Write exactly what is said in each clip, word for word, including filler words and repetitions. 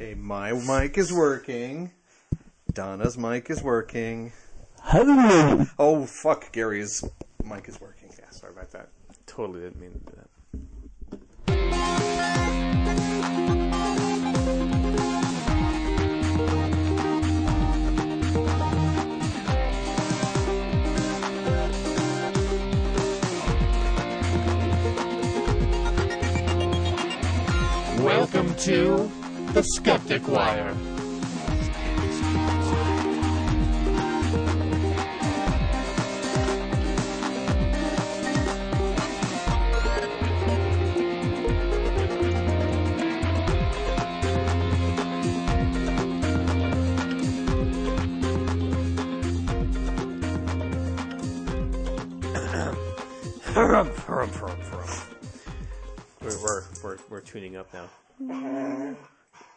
Okay, my mic is working. Donna's mic is working. Hello. Oh, fuck, Gary's mic is working. Yeah, sorry about that. Totally didn't mean to do that. Welcome to The Skeptic Wire. We're, we're, we're, we're tuning up now.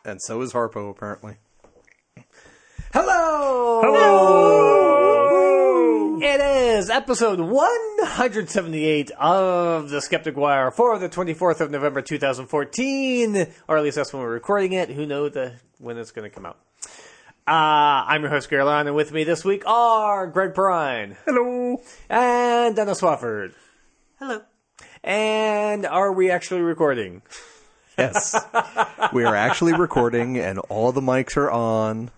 And so is Harpo, apparently. Hello! Hello! It is episode one seventy-eight of The Skeptic Wire for the twenty-fourth of November, two thousand fourteen. Or at least that's when we're recording it. Who knows the, when it's going to come out. Uh, I'm your host, Caroline, and with me this week are Greg Perrine. Hello! And Dennis Wofford. Hello. And are we actually recording? Yes. We are actually recording, and all the mics are on.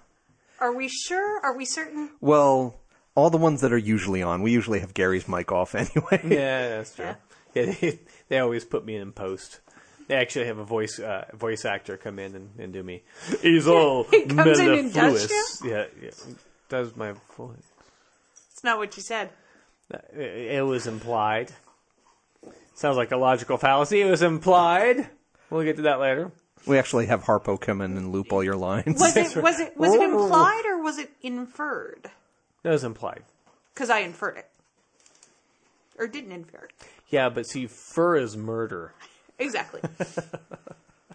Are we sure? Are we certain? Well, all the ones that are usually on. We usually have Gary's mic off anyway. Yeah, that's true. Yeah. Yeah, they, they always put me in post. They actually have a voice uh, voice actor come in and, and do me. He's all he comes in and does you? Yeah, yeah. Does my voice. It's not what you said. It, it was implied. Sounds like a logical fallacy. It was implied. We'll get to that later. We actually have Harpo come in and loop all your lines. Was it was it was it implied or was it inferred? It was implied. Because I inferred it, or didn't infer it. Yeah, but see, fur is murder. Exactly.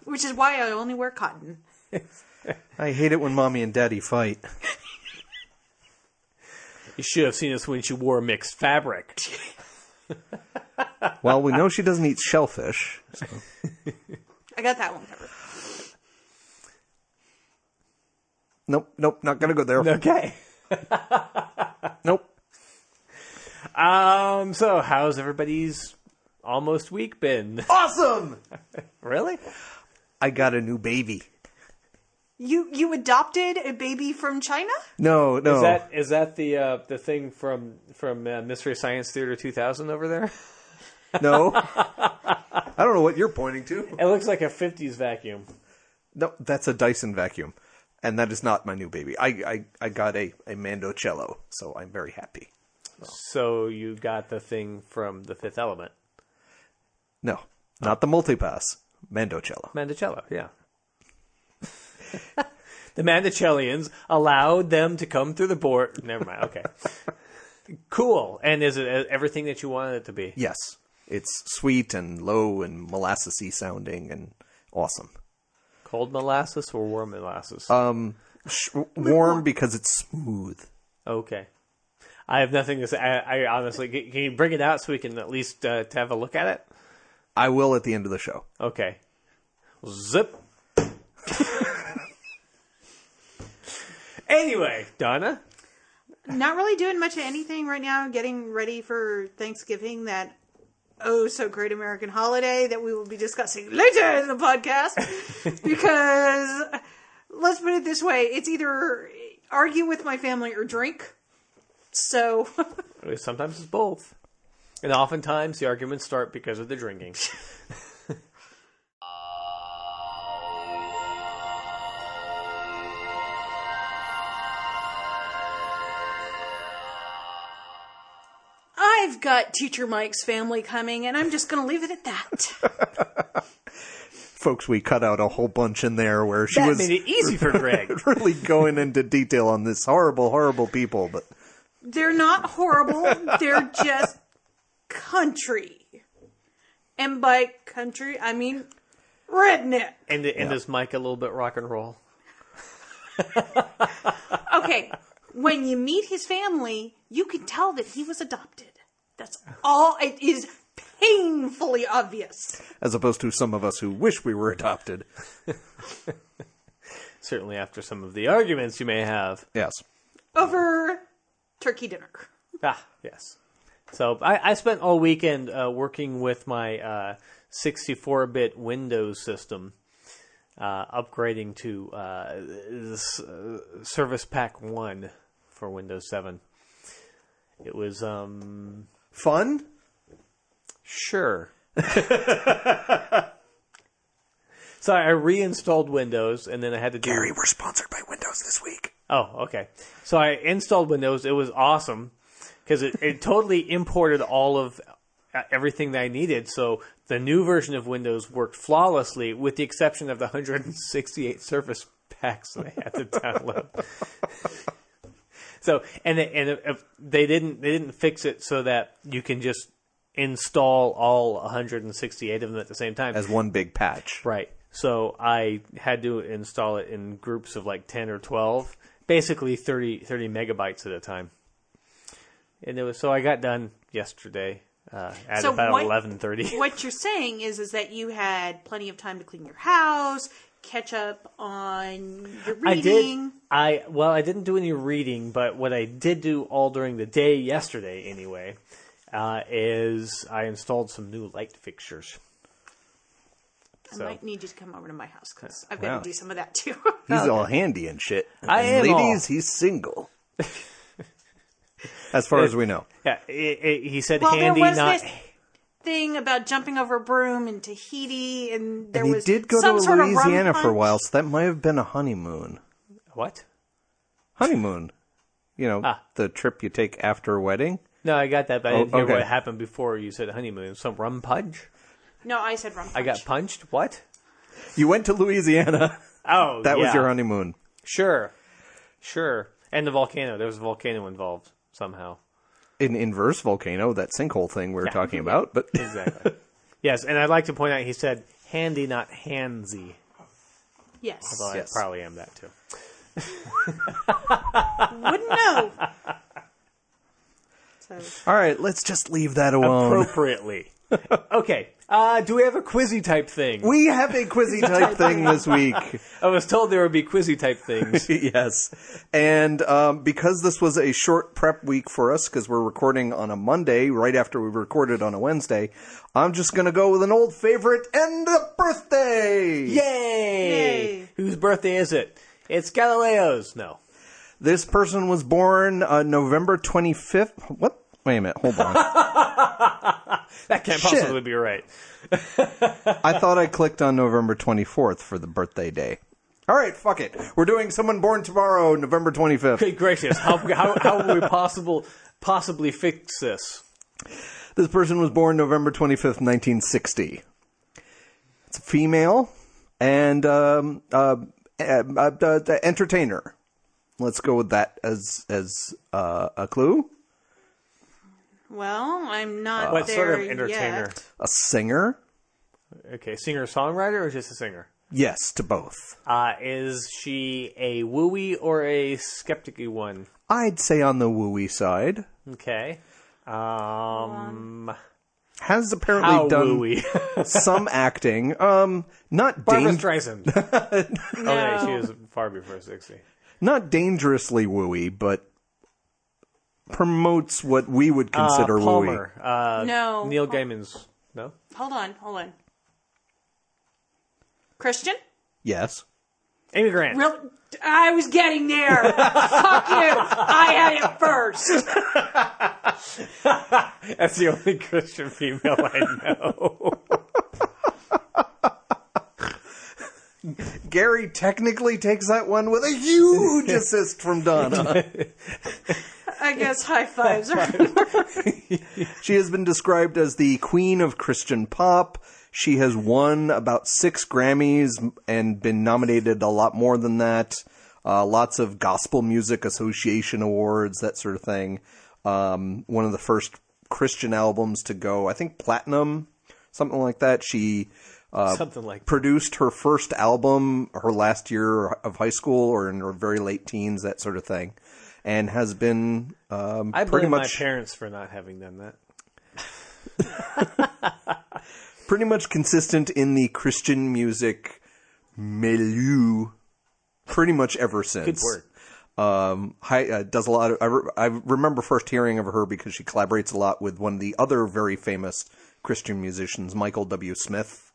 Which is why I only wear cotton. I hate it when mommy and daddy fight. You should have seen us when she wore mixed fabric. Well, we know she doesn't eat shellfish. So. I got that one covered. Nope, nope, not going to go there. Okay. Nope. Um. So, how's everybody's almost week been? Awesome! Really? I got a new baby. You you adopted a baby from China? No, no. Is that is that the uh, the thing from from uh, Mystery Science Theater two thousand over there? No. I don't know what you're pointing to. It looks like a fifties vacuum. No, that's a Dyson vacuum, and that is not my new baby. I I, I got a a Mandocello, so I'm very happy. Oh. So you got the thing from The Fifth Element? No, oh. Not the multipass. Mandocello. Mandocello, yeah. The Mandicellians allowed them to come through the board. Never mind. Okay. Cool. And is it everything that you wanted it to be? Yes. It's sweet and low and molassesy sounding and awesome. Cold molasses or warm molasses? Um, sh- warm because it's smooth. Okay. I have nothing to say. I, I honestly, can you bring it out so we can at least uh, to have a look at it? I will at the end of the show. Okay. Zip. Anyway, Donna? Not really doing much of anything right now. Getting ready for Thanksgiving, that oh-so-great American holiday that we will be discussing later in the podcast. Because, let's put it this way, it's either argue with my family or drink. So... Sometimes it's both. And oftentimes the arguments start because of the drinking. I've got Teacher Mike's family coming, and I'm just going to leave it at that. Folks, we cut out a whole bunch in there where she that was made it easy for Greg. Really going into detail on this horrible, horrible people, but they're not horrible. They're just country, and by country I mean redneck. And the, and yeah. Is Mike a little bit rock and roll? Okay, when you meet his family, you can tell that he was adopted. That's all. It is painfully obvious. As opposed to some of us who wish we were adopted. Certainly after some of the arguments you may have. Yes. Over turkey dinner. Ah, yes. So I, I spent all weekend uh, working with my uh, sixty-four bit Windows system, uh, upgrading to uh, this, uh, Service Pack one for Windows seven. It was um, fun? Sure. So I reinstalled Windows, and then I had to do... Gary, we're sponsored by Windows this week. Oh, okay. So I installed Windows. It was awesome, because it, it totally imported all of everything that I needed. So the new version of Windows worked flawlessly, with the exception of the one hundred sixty-eight Surface Packs that I had to download. So and and if they didn't they didn't fix it so that you can just install all one hundred sixty-eight of them at the same time as one big patch. Right. So I had to install it in groups of like ten or twelve, basically thirty, thirty megabytes at a time. And it was so I got done yesterday uh, at so about eleven thirty. What you're saying is is that you had plenty of time to clean your house, catch up on your reading. I did. I well, I didn't do any reading, but what I did do all during the day yesterday, anyway, uh, is I installed some new light fixtures. I so. might need you to come over to my house because I've got wow. to do some of that too. He's all handy and shit. I and am. Ladies, all. He's single. As far it, as we know. Yeah, it, it, he said well, handy, there was not. This thing about jumping over a broom in Tahiti, and there and he was did go some to sort Louisiana of for a while, so that might have been a honeymoon. What? Honeymoon. You know, ah. the trip you take after a wedding. No, I got that, but I didn't oh, hear okay. what happened before you said honeymoon. Some rum punch? No, I said rum punch. I got punched? What? You went to Louisiana. Oh, That yeah. was your honeymoon. Sure. Sure. And the volcano. There was a volcano involved. Somehow. An inverse volcano, that sinkhole thing we were yeah. talking about. But exactly. Yes, and I'd like to point out he said handy, not handsy. Yes. Although yes. I probably am that too. Wouldn't know. So. All right, let's just leave that alone. Appropriately. Okay. Uh, do we have a quizzy type thing? We have a quizzy type thing this week. I was told there would be quizzy type things. Yes. And um, because this was a short prep week for us, because we're recording on a Monday right after we recorded on a Wednesday, I'm just going to go with an old favorite and a birthday. Yay. Yay. Whose birthday is it? It's Galileo's. No. This person was born uh, November twenty-fifth. What? Wait a minute. Hold on. That can't Shit. possibly be right. I thought I clicked on November twenty-fourth for the birthday day. All right, fuck it. We're doing someone born tomorrow, November twenty-fifth. Good gracious. How, how, how will we possible, possibly fix this? This person was born November twenty-fifth, nineteen sixty. It's a female and um, uh, uh, uh, uh, entertainer. Let's go with that as, as uh, a clue. Well, I'm not uh, what there sort of entertainer? Yet. A singer? Okay, singer-songwriter or just a singer? Yes, to both. Uh, is she a wooey or a skeptic-y one? I'd say on the wooey side. Okay. Um, um, has apparently done some acting. Um, not Barbra dang- Streisand. No. Okay, she was far before sixty. Not dangerously wooey, but... promotes what we would consider uh, Palmer. Uh, no. Neil Gaiman's. No? Hold on. Hold on. Christian? Yes. Amy Grant. Real, I was getting there. Fuck you. I had it first. That's the only Christian female I know. Gary technically takes that one with a huge assist from Donna. I guess high fives are in order. She has been described as the queen of Christian pop. She has won about six Grammys and been nominated a lot more than that. Uh, lots of Gospel Music Association awards, that sort of thing. Um, one of the first Christian albums to go, I think, platinum, something like that. She uh, something like produced her first album her last year of high school or in her very late teens, that sort of thing. And has been um, I pretty much... I blame my parents for not having done that. Pretty much consistent in the Christian music milieu pretty much ever since. Good word. Um, hi, uh, does a lot of, I, re- I remember first hearing of her because she collaborates a lot with one of the other very famous Christian musicians, Michael W. Smith.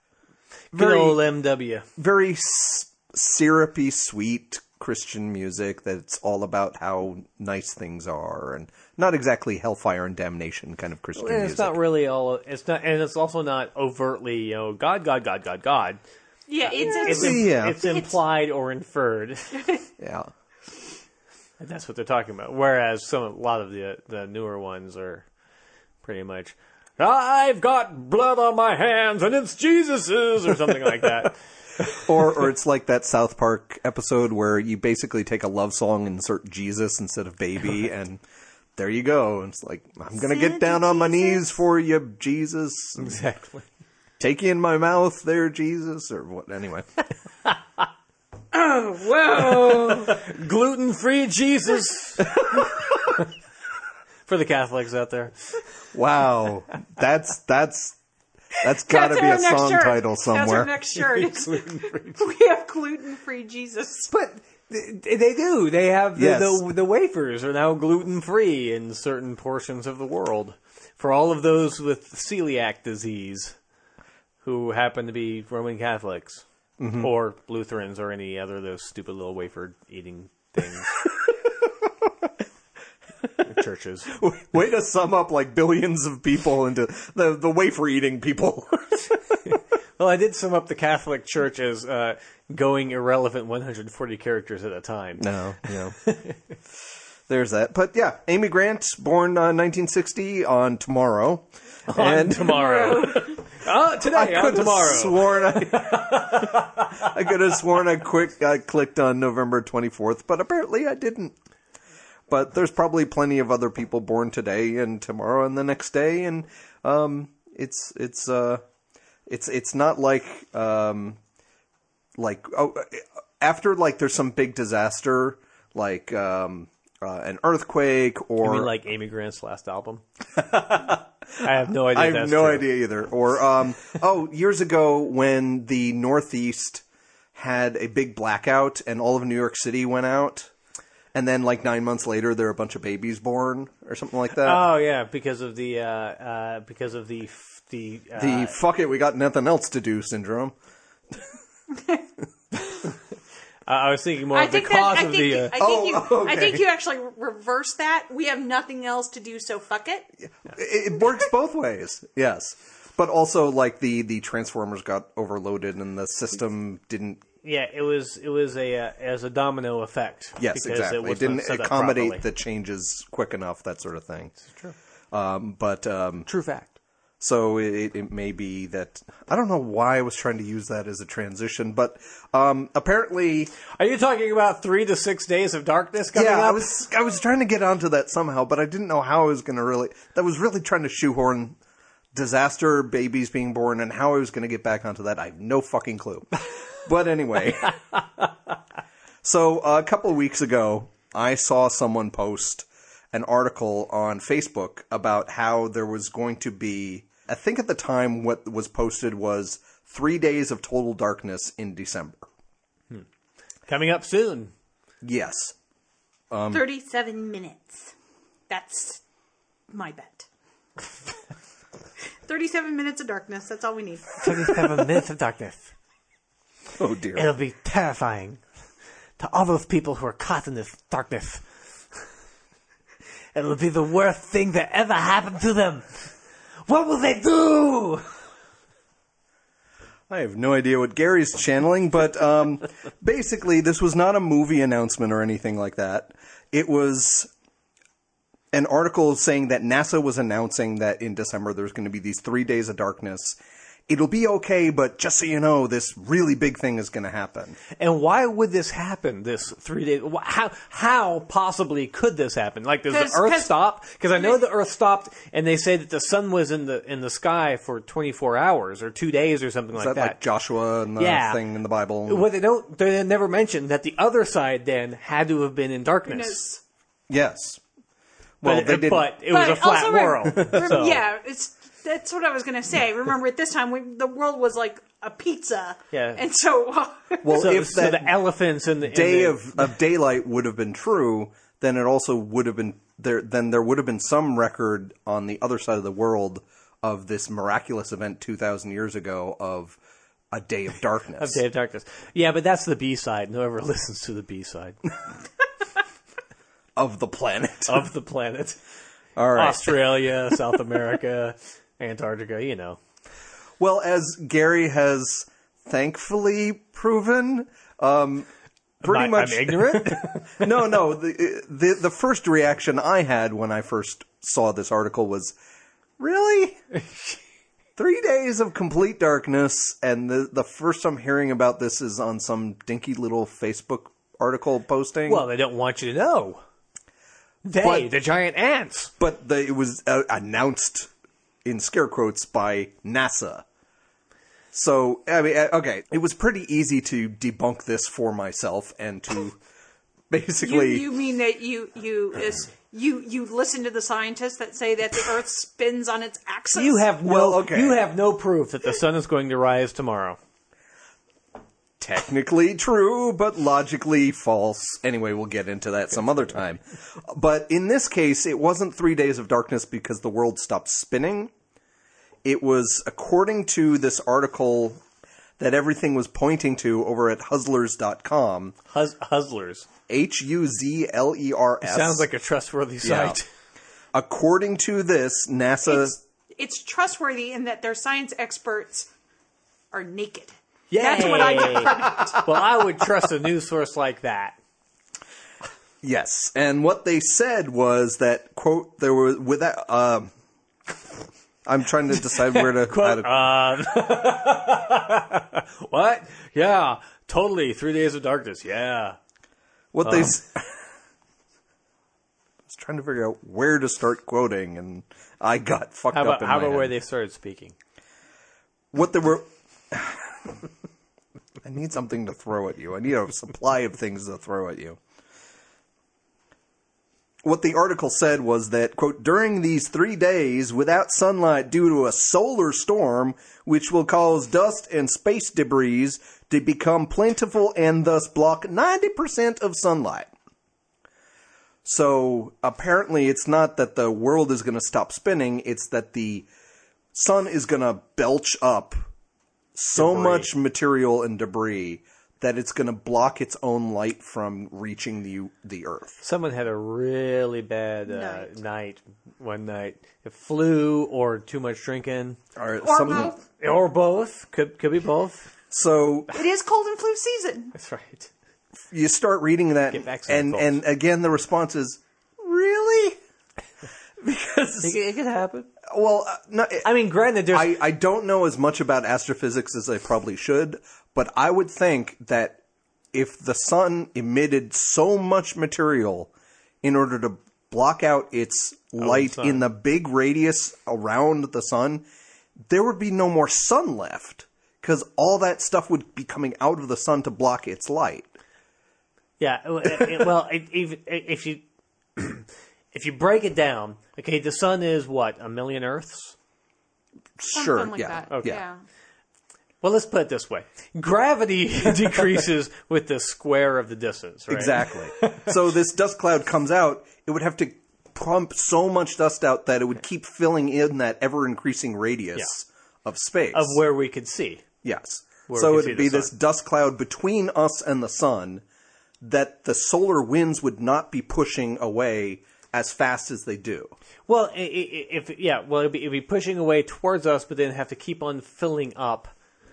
Very, good old M W. Very s- syrupy, sweet Christian music that's all about how nice things are and not exactly hellfire and damnation kind of Christian and it's music. It's not really all, it's not, and it's also not overtly, you know, God, God, God, God, God. Yeah, it's, it's, it's, imp- yeah. it's implied it's... or inferred. Yeah. And that's what they're talking about. Whereas some, a lot of the the newer ones are pretty much, I've got blood on my hands and it's Jesus's or something like that. or or it's like that South Park episode where you basically take a love song and insert Jesus instead of baby and there you go. And it's like, I'm going to get down on my knees for you, Jesus. Exactly. Take you in my mouth there, Jesus. Or what? Anyway. Oh, whoa! Gluten-free Jesus! For the Catholics out there. Wow. That's, that's, that's gotta be a song shirt. title somewhere. That's our next shirt. We have gluten-free Jesus. But they, they do. They have, the, yes. the, the wafers are now gluten-free in certain portions of the world. For all of those with celiac disease who happen to be Roman Catholics. Mm-hmm. Or Lutherans or any other of those stupid little wafer eating things. Churches. Way to sum up like billions of people into the, the wafer eating people. Well, I did sum up the Catholic Church as uh, going irrelevant one hundred forty characters at a time. No, no. There's that. But yeah, Amy Grant, born uh, nineteen sixty on tomorrow. On and tomorrow. Oh, today, I could tomorrow. Have sworn I, I could have sworn I quick I clicked on November twenty-fourth, but apparently I didn't. But there's probably plenty of other people born today and tomorrow and the next day, and um, it's it's uh, it's it's not like um, like oh, after like there's some big disaster like um, uh, an earthquake or you mean like Amy Grant's last album. I have no idea. I have that's no true. idea either. Or, um, oh, years ago when the Northeast had a big blackout and all of New York City went out, and then like nine months later there were a bunch of babies born or something like that. Oh yeah, because of the uh, uh, because of the f- the uh, the fuck it, we got nothing else to do syndrome. Uh, I was thinking more I of the cause that, of think, the... Uh, I, think oh, you, okay. I think you actually reverse that. We have nothing else to do, so fuck it. Yeah. It, it works both ways, yes. But also, like, the, the Transformers got overloaded and the system didn't... Yeah, it was it was a uh, as a domino effect. Yes, exactly. It, it didn't accommodate the changes quick enough, that sort of thing. It's true. Um, but... Um, true fact. So it, it may be that I don't know why I was trying to use that as a transition, but um, apparently, are you talking about three to six days of darkness coming yeah, up? Yeah, I was I was trying to get onto that somehow, but I didn't know how I was going to really. That was really trying to shoehorn disaster, babies being born, and how I was going to get back onto that. I have no fucking clue. But anyway, so uh, a couple of weeks ago, I saw someone post an article on Facebook about how there was going to be. I think at the time what was posted was three days of total darkness in December. Hmm. Coming up soon. Yes. Um, thirty-seven minutes. That's my bet. thirty-seven minutes of darkness. That's all we need. thirty-seven minutes of darkness. Oh, dear. It'll be terrifying to all those people who are caught in this darkness. It'll be the worst thing that ever happened to them. What will they do? I have no idea what Gary's channeling, but um, basically this was not a movie announcement or anything like that. It was an article saying that NASA was announcing that in December there's going to be these three days of darkness. It'll be okay, but just so you know, this really big thing is going to happen. And why would this happen, this three days? How how possibly could this happen? Like, does the Earth stop? Because I know the Earth stopped, and they say that the sun was in the in the sky for twenty-four hours or two days or something like that. Is that like Joshua and the yeah. thing in the Bible? Well, they don't. They never mentioned that the other side then had to have been in darkness. Yes. Well, but, they didn't. But it was but a flat also, world. Remember, so. Yeah, it's... that's what I was going to say. Remember, at this time, we, the world was like a pizza. Yeah. And so... well, so, if so the elephants and the... Day in the, of, of daylight would have been true, then it also would have been... there. Then there would have been some record on the other side of the world of this miraculous event two thousand years ago of a day of darkness. a day of darkness. Yeah, but that's the B-side. And whoever listens to the B-side. Of the planet. Of the planet. All right. Australia, South America, Antarctica, you know. Well, as Gary has thankfully proven, um, pretty I'm, much... I'm ignorant? no, no. The, the, the first reaction I had when I first saw this article was, really? Three days of complete darkness, and the, the first time hearing about this is on some dinky little Facebook article posting? Well, they don't want you to know. They, but, the giant ants. But the, it was uh, announced in scare quotes by NASA. So, I mean, okay, it was pretty easy to debunk this for myself and to basically... You, you mean that you you, is, you you listen to the scientists that say that the Earth spins on its axis? You have no, well, okay. You have no proof that the sun is going to rise tomorrow. Technically true, but logically false. Anyway, we'll get into that some other time. But in this case, it wasn't three days of darkness because the world stopped spinning. It was, according to this article that everything was pointing to over at Huzzlers dot com. Huz- Huzzlers. H U Z L E R S. It sounds like a trustworthy site. Yeah. According to this, NASA... It's, it's trustworthy in that their science experts are naked. Yay. That's what I did. Well, I would trust a news source like that. Yes. And what they said was that, quote, there was, without, um, I'm trying to decide where to, quote, to... Uh, what? Yeah. Totally. Three days of darkness. Yeah. What um. they, s- I was trying to figure out where to start quoting and I got fucked how about, up in how my about head. Where they started speaking? What they were, I need something to throw at you. I need a supply of things to throw at you. What the article said was that, quote, during these three days without sunlight due to a solar storm, which will cause dust and space debris to become plentiful and thus block ninety percent of sunlight. So apparently it's not that the world is going to stop spinning. It's that the sun is going to belch up so debris. much material and debris that it's going to block its own light from reaching the the Earth. Someone had a really bad uh, night. night one night. It flew or too much drinking. Or, or some, both. Or both. Could, could be both. So it is cold and flu season. That's right. You start reading that and, and again the response is, really? Because it, it could happen. Well, uh, no, it, I mean, granted, there's... I, I don't know as much about astrophysics as I probably should, but I would think that if the sun emitted so much material in order to block out its light oh, the in the big radius around the sun, there would be no more sun left because all that stuff would be coming out of the sun to block its light. Yeah, well, it, if, if you... If you break it down, okay, the sun is what, a million Earths? Something sure, like yeah. That. Okay. Yeah. Well, let's put it this way. Gravity decreases with the square of the distance, right? Exactly. So this dust cloud comes out, it would have to pump so much dust out that it would keep filling in that ever-increasing radius yeah. of space. Of where we could see. Yes. Where so it would be this dust cloud between us and the sun that the solar winds would not be pushing away as fast as they do. Well, if yeah, well, it'd be, it'd be pushing away towards us, but then have to keep on filling up.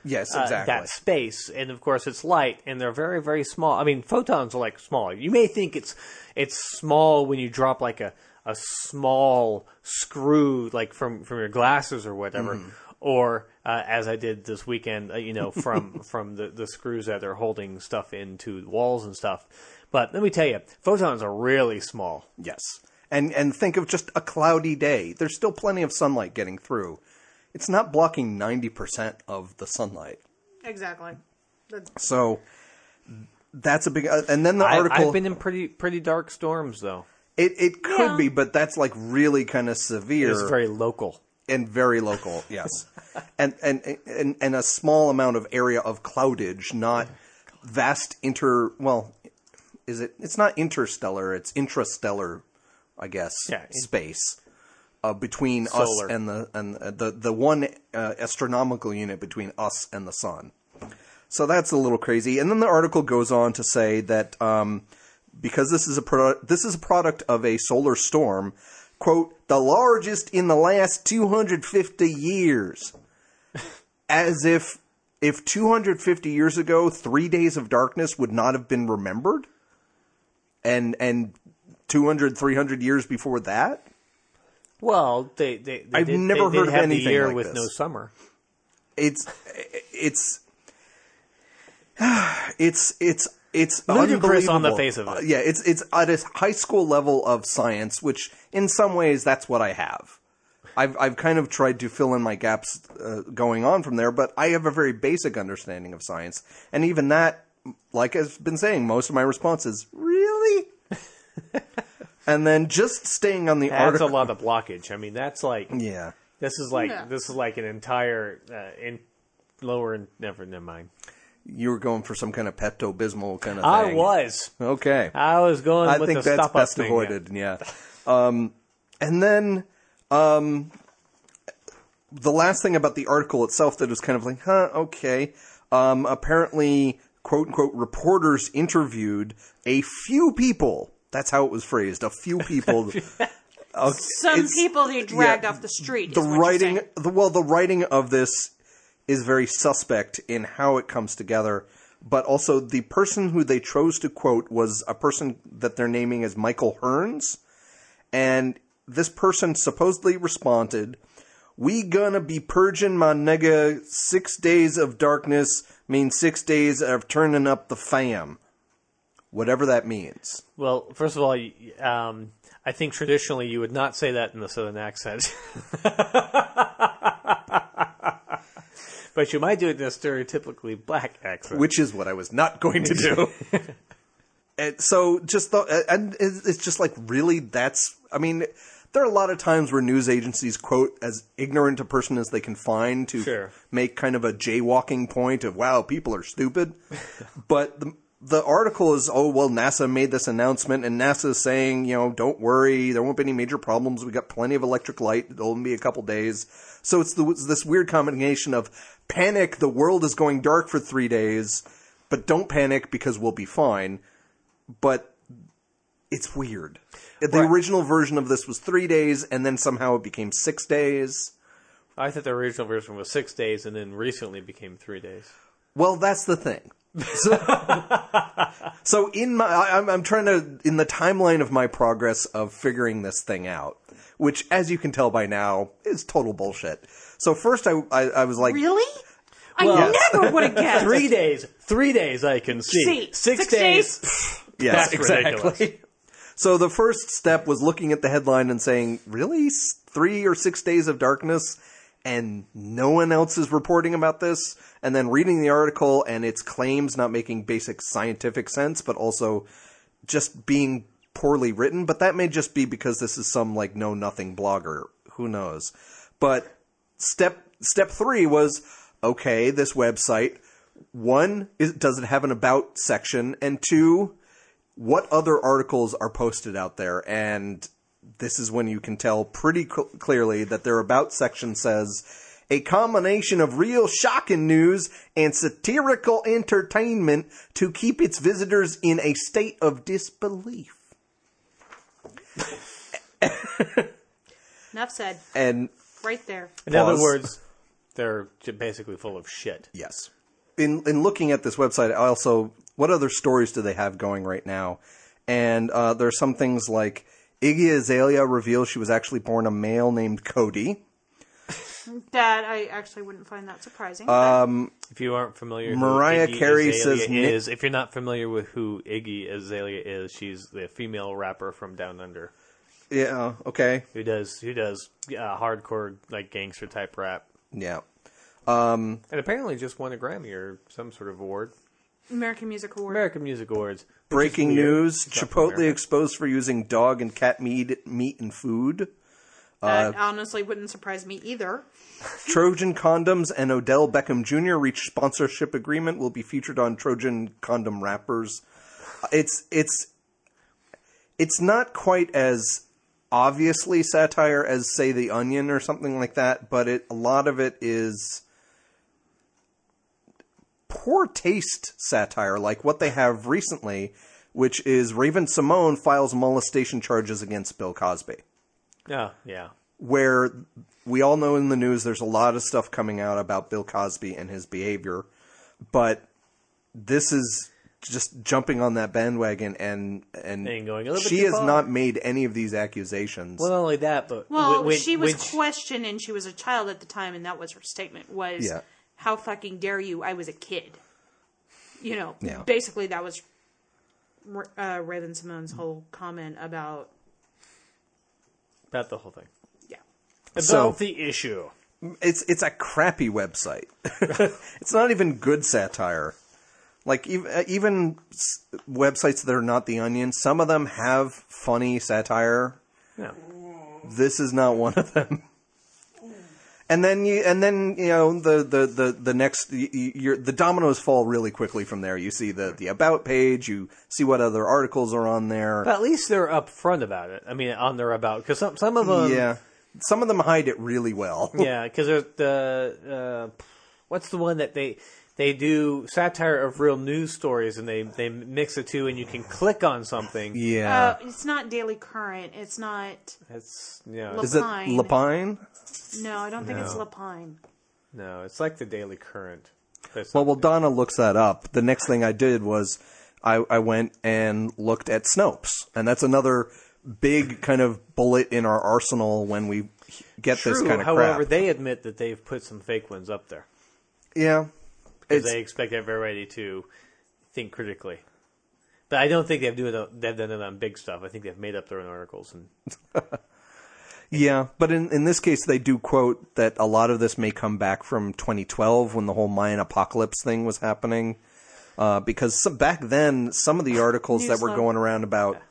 Yes, exactly. Uh, that space, and of course, it's light, and they're very, very small. I mean, photons are like small. You may think it's it's small when you drop like a a small screw, like from from your glasses or whatever, mm. or uh, as I did this weekend, uh, you know, from from the the screws that are holding stuff into walls and stuff. But let me tell you, photons are really small. Yes. And and think of just a cloudy day. There's still plenty of sunlight getting through. It's not blocking ninety percent of the sunlight. Exactly. That's... So that's a big... Uh, and then the I, article... I've been in pretty pretty dark storms, though. It it could yeah. be, but that's like really kind of severe. It's very local. And very local, yes. and, and and and a small amount of area of cloudage, not vast inter... Well, is it... It's not interstellar, it's intrastellar, I guess, yeah, space uh, between solar. us and the and the, the one uh, astronomical unit between us and the sun. So that's a little crazy. And then the article goes on to say that um, because this is a pro- this is a product of a solar storm, quote, the largest in the last two hundred fifty years. As if if two hundred fifty years ago, three days of darkness would not have been remembered. And and two hundred, three hundred years before that. Well, they, they, they I've did, never they, heard of anything the year like with this. No summer. It's it's. It's it's it's ludicrous on the face of it. Uh, yeah, it's it's at a high school level of science, which in some ways that's what I have. I've I've kind of tried to fill in my gaps uh, going on from there, but I have a very basic understanding of science, and even that, like I've been saying, most of my response is really. And then just staying on the that's article, that's a lot of blockage. I mean, that's like yeah, this is like yeah. this is like an entire uh, in lower and never never mind. You were going for some kind of Pepto-Bismol kind of thing. I was. Okay. I was going I with the stop-up I think that's best avoided, yeah. yeah. Um, and then um, the last thing about the article itself that was kind of like, huh, okay. Um, apparently, quote-unquote, reporters interviewed a few people. That's how it was phrased. A few people. uh, some people they dragged yeah, off the street. The writing, the, well, the writing of this is very suspect in how it comes together, but also the person who they chose to quote was a person that they're naming as Michael Hearns, and this person supposedly responded, we gonna be purging my nigga, six days of darkness means six days of turning up the fam. Whatever that means. Well, first of all, um, I think traditionally you would not say that in the Southern accent. But you might do it in a stereotypically black accent. Which is what I was not going to do. And so just the, and it's just like, really, that's, I mean, there are a lot of times where news agencies quote as ignorant a person as they can find to sure. make kind of a jaywalking point of, wow, people are stupid. But the, the article is, oh, well, NASA made this announcement and NASA is saying, you know, don't worry, there won't be any major problems. We got plenty of electric light. It'll only be a couple days. So it's, the, it's this weird combination of panic, the world is going dark for three days, but don't panic because we'll be fine. But it's weird. The right. original version of this was three days and then somehow it became six days. I thought the original version was six days and then recently it became three days. Well, that's the thing. So, so in my, I'm, I'm trying to, in the timeline of my progress of figuring this thing out, which as you can tell by now is total bullshit. So first I, I, I was like, really? Well, I yes. never would have guessed. Three days, three days I can see. see Six, six days. days? Yes, that's exactly. Ridiculous. So the first step was looking at the headline and saying, really? Three or six days of darkness? And no one else is reporting about this, and then reading the article and its claims not making basic scientific sense, but also just being poorly written. But that may just be because this is some, like, know-nothing blogger. Who knows? But step step three was, okay, this website, one, is, does it have an about section? And two, what other articles are posted out there? And this is when you can tell pretty cl- clearly that their about section says a combination of real shocking news and satirical entertainment to keep its visitors in a state of disbelief. Enough said. And right there. In pause. Other words, they're basically full of shit. Yes. In in looking at this website, I also, what other stories do they have going right now? And uh, there are some things like Iggy Azalea reveals she was actually born a male named Cody. That I actually wouldn't find that surprising. Um, if you aren't familiar, Mariah who Iggy Carey Azalea says is Nick- if you're not familiar with who Iggy Azalea is, she's the female rapper from Down Under. Yeah. Okay. Who does who does uh, hardcore like gangster type rap? Yeah. Um, and apparently just won a Grammy or some sort of award. American Music Awards. American Music Awards. Breaking news, Chipotle exposed for using dog and cat meat, meat and food. That uh, honestly wouldn't surprise me either. Trojan Condoms and Odell Beckham Junior reached sponsorship agreement, will be featured on Trojan Condom Wrappers. It's it's it's not quite as obviously satire as, say, The Onion or something like that, but it a lot of it is poor taste satire, like what they have recently, which is Raven Simone files molestation charges against Bill Cosby. Yeah, yeah. Where we all know in the news there's a lot of stuff coming out about Bill Cosby and his behavior, but this is just jumping on that bandwagon and and, and going a little she bit has far. Not made any of these accusations. Well, not only that, but well, when, she was questioned, and she was a child at the time, and that was her statement was, yeah. "How fucking dare you? I was a kid." You know, yeah. Basically that was uh, Raven Simone's whole comment about about the whole thing. Yeah, about so, the issue. It's it's a crappy website. It's not even good satire. Like, even websites that are not The Onion, some of them have funny satire. Yeah. This is not one of them. And then, you, and then you know, the, the, the, the next... You're, the dominoes fall really quickly from there. You see the, the About page. You see what other articles are on there. But at least they're upfront about it. I mean, on their About. Because some, some of them... Yeah. Some of them hide it really well. Yeah, because there's the... Uh, what's the one that they... They do satire of real news stories, and they, they mix the two, and you can click on something. Yeah, uh, it's not Daily Current. It's not. It's yeah. Lapine. Is it Lapine? No, I don't think no. it's Lapine. No, it's like the Daily Current. Well, well, Donna looks that up. The next thing I did was I, I went and looked at Snopes, and that's another big kind of bullet in our arsenal when we get True, this kind of crap. However, they admit that they've put some fake ones up there. Yeah. Because they expect everybody to think critically. But I don't think they've, do it, they've done it on big stuff. I think they've made up their own articles. And yeah, but in, in this case, they do quote that a lot of this may come back from twenty twelve when the whole Mayan apocalypse thing was happening. Uh, because some, back then, some of the articles that were slow. going around about yeah.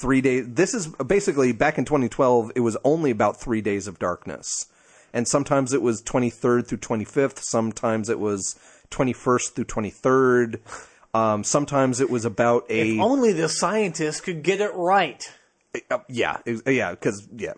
three days... This is basically, back in twenty twelve, it was only about three days of darkness. And sometimes it was twenty-third through twenty-fifth. Sometimes it was... twenty-first through twenty-third. Um, sometimes it was about a... If only the scientists could get it right. Uh, yeah, it was, yeah, because yeah,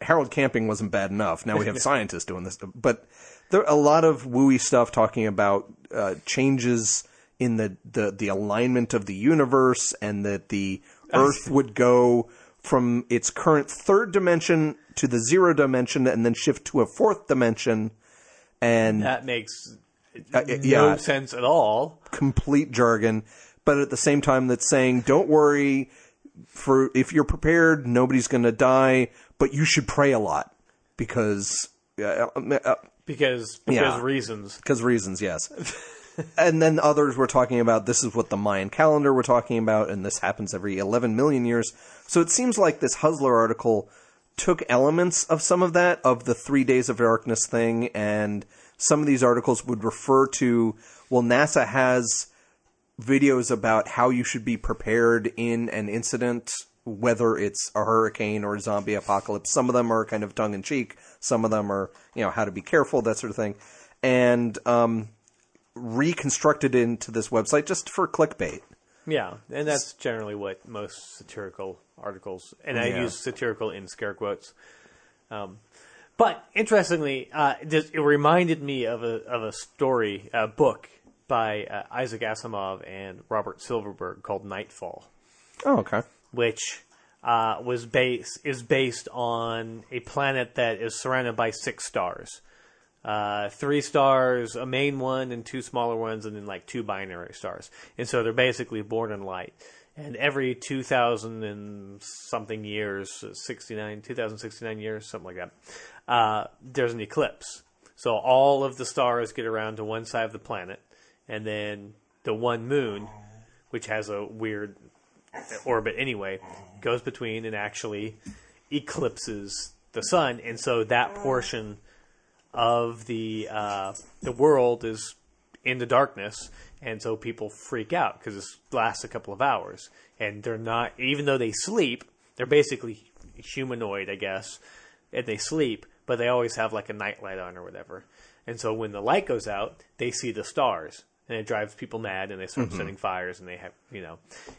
Harold Camping wasn't bad enough. Now we have scientists doing this. But there are a lot of wooey stuff talking about uh, changes in the, the, the alignment of the universe and that the Earth would go from its current third dimension to the zero dimension and then shift to a fourth dimension. And that makes... Uh, yeah, no sense at all. Complete jargon. But at the same time, that's saying, don't worry. For if you're prepared, nobody's going to die. But you should pray a lot because uh, uh, because because yeah. reasons. Because reasons, yes. And then others were talking about this is what the Mayan calendar we're talking about, and this happens every eleven million years. So it seems like this Huzzler article took elements of some of that of the three days of darkness thing and. Some of these articles would refer to, well, NASA has videos about how you should be prepared in an incident, whether it's a hurricane or a zombie apocalypse. Some of them are kind of tongue-in-cheek. Some of them are, you know, how to be careful, that sort of thing. And um, reconstructed into this website just for clickbait. Yeah, and that's generally what most satirical articles, and I yeah. use satirical in scare quotes, um, but interestingly, uh, it reminded me of a of a story, a book by uh, Isaac Asimov and Robert Silverberg called Nightfall. Oh, okay. Which uh, was base is based on a planet that is surrounded by six stars, uh, three stars, a main one, and two smaller ones, and then like two binary stars. And so they're basically born in light. And every two thousand and something years, sixty nine, two thousand sixty nine years, something like that. Uh, there's an eclipse. So all of the stars get around to one side of the planet, and then the one moon, which has a weird orbit anyway, goes between and actually eclipses the sun. And so that portion of the uh, the world is in the darkness, and so people freak out because it lasts a couple of hours. And they're not, even though they sleep, they're basically humanoid, I guess. and they sleep, but they always have like a nightlight on or whatever. And so when the light goes out, they see the stars, and it drives people mad, and they start mm-hmm. setting fires, and they have, you know.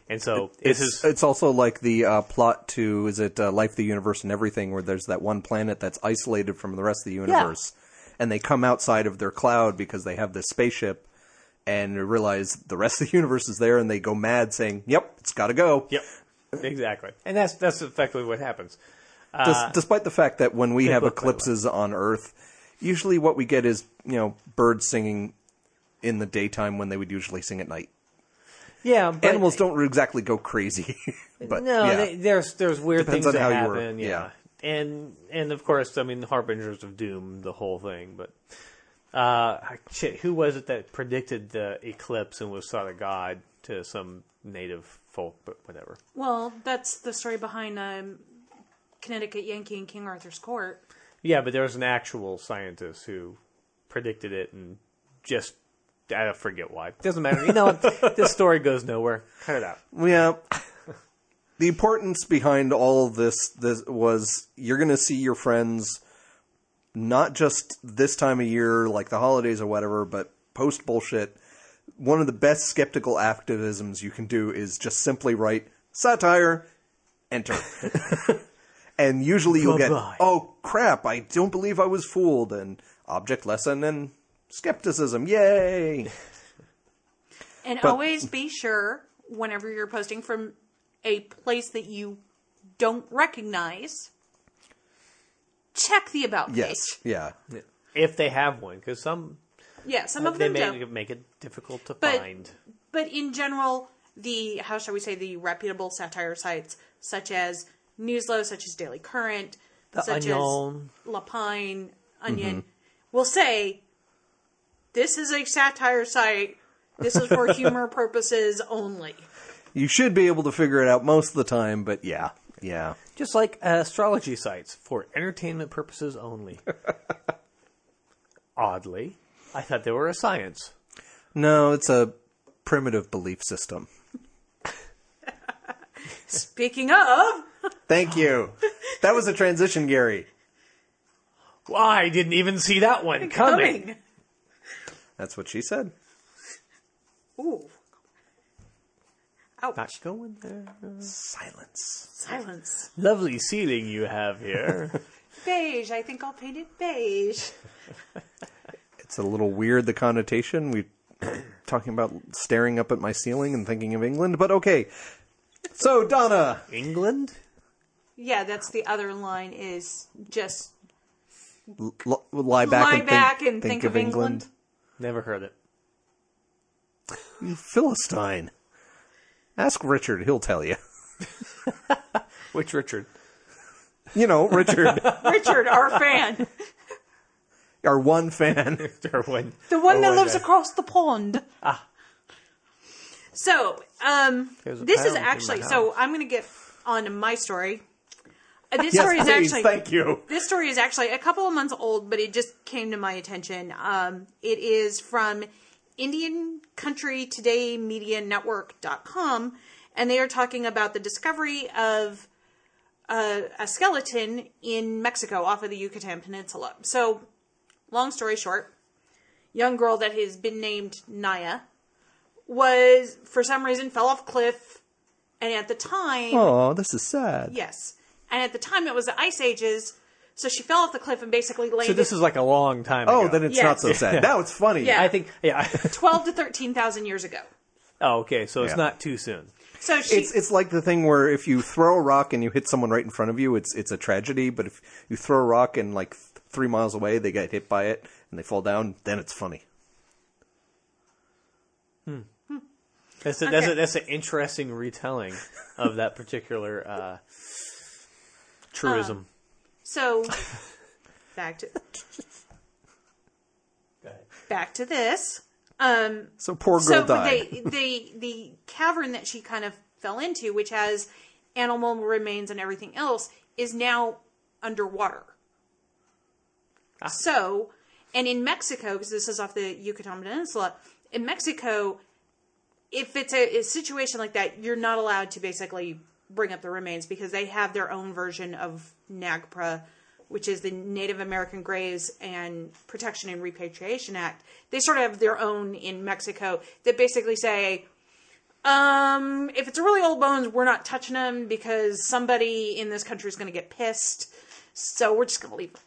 And so it's this is, it's also like the uh, plot to is it uh, Life, the Universe, and Everything, where there's that one planet that's isolated from the rest of the universe, yeah. and they come outside of their cloud because they have this spaceship. And realize the rest of the universe is there, and they go mad saying, yep, it's got to go. Yep, exactly. And that's that's effectively what happens. Uh, Des, despite the fact that when we have eclipses on Earth, usually what we get is, you know, birds singing in the daytime when they would usually sing at night. Yeah. But animals don't exactly go crazy. but No, yeah. they, there's there's weird Depends things that happen. Yeah. yeah. And, and, of course, I mean, the Harbingers of Doom, the whole thing, but... Uh, shit, who was it that predicted the eclipse and was thought a god to some native folk, but whatever? Well, that's the story behind um, Connecticut Yankee and King Arthur's Court. Yeah, but there was an actual scientist who predicted it and just, I forget why. Doesn't matter. You know what? This story goes nowhere. Cut it out. Yeah. The importance behind all of this, this was you're going to see your friends... Not just this time of year, like the holidays or whatever, but post-bullshit. One of the best skeptical activisms you can do is just simply write, satire, enter. And usually you'll get, oh, crap, I don't believe I was fooled, and object lesson and skepticism, yay! And but, always be sure, whenever you're posting from a place that you don't recognize... Check the about page. Yes, yeah. If they have one, because some... Yeah, some uh, of them they may don't. Make it difficult to but, find. But in general, the, how shall we say, the reputable satire sites, such as Newslo, such as Daily Current, the such Onion. As Lapine, Onion, mm-hmm. will say, this is a satire site, this is for humor purposes only. You should be able to figure it out most of the time, but yeah. Yeah. Just like uh, astrology sites for entertainment purposes only. Oddly, I thought they were a science. No, it's a primitive belief system. Speaking of... Thank you. That was a transition, Gary. Well, I didn't even see that one coming. coming. That's what she said. Ooh. Ouch. Not going there. Silence. Silence. Lovely ceiling you have here. Beige. I think I'll paint it beige. It's a little weird, the connotation. We're talking about staring up at my ceiling and thinking of England, but okay. So, Donna. England? Yeah, that's the other line is just... L- lie back, lie and, back think, and think, think of, of England. England. Never heard it. You Philistine. Ask Richard. He'll tell you. Which Richard? You know, Richard. Richard, our fan. Our one fan. Our one, the one that one lives guy. Across the pond. Ah. So, um, this is actually... So, I'm going to get on to my story. Uh, this yes, story is please, actually... thank you. This story is actually a couple of months old, but it just came to my attention. Um, it is from... Indian Country Today Media Network dot com, and they are talking about the discovery of uh, a skeleton in Mexico off of the Yucatan Peninsula. So, long story short, young girl that has been named Naya was, for some reason, fell off a cliff, and at the time... Oh, this is sad. Yes. And at the time, it was the Ice Ages... So she fell off the cliff and basically landed. So this is like a long time ago. Oh, then it's yes. not so sad. Yeah. Now it's funny. Yeah. I think yeah. twelve to thirteen thousand years ago. Oh, okay. So yeah. it's not too soon. So she, it's it's like the thing where if you throw a rock and you hit someone right in front of you, it's it's a tragedy, but if you throw a rock and like three miles away they get hit by it and they fall down, then it's funny. Hmm. hmm. That's a, okay. that's a, that's an interesting retelling of that particular uh, truism. Um, So, back to back to this. Um, so poor girl so died. They, they, the cavern that she kind of fell into, which has animal remains and everything else, is now underwater. Ah. So, and in Mexico, because this is off the Yucatan Peninsula, in Mexico, if it's a, a situation like that, you're not allowed to basically... bring up the remains because they have their own version of NAGPRA which is the Native American Graves and Protection and Repatriation Act, they sort of have their own in Mexico that basically say, um, if it's really old bones, we're not touching them because somebody in this country is going to get pissed, so we're just going to leave them.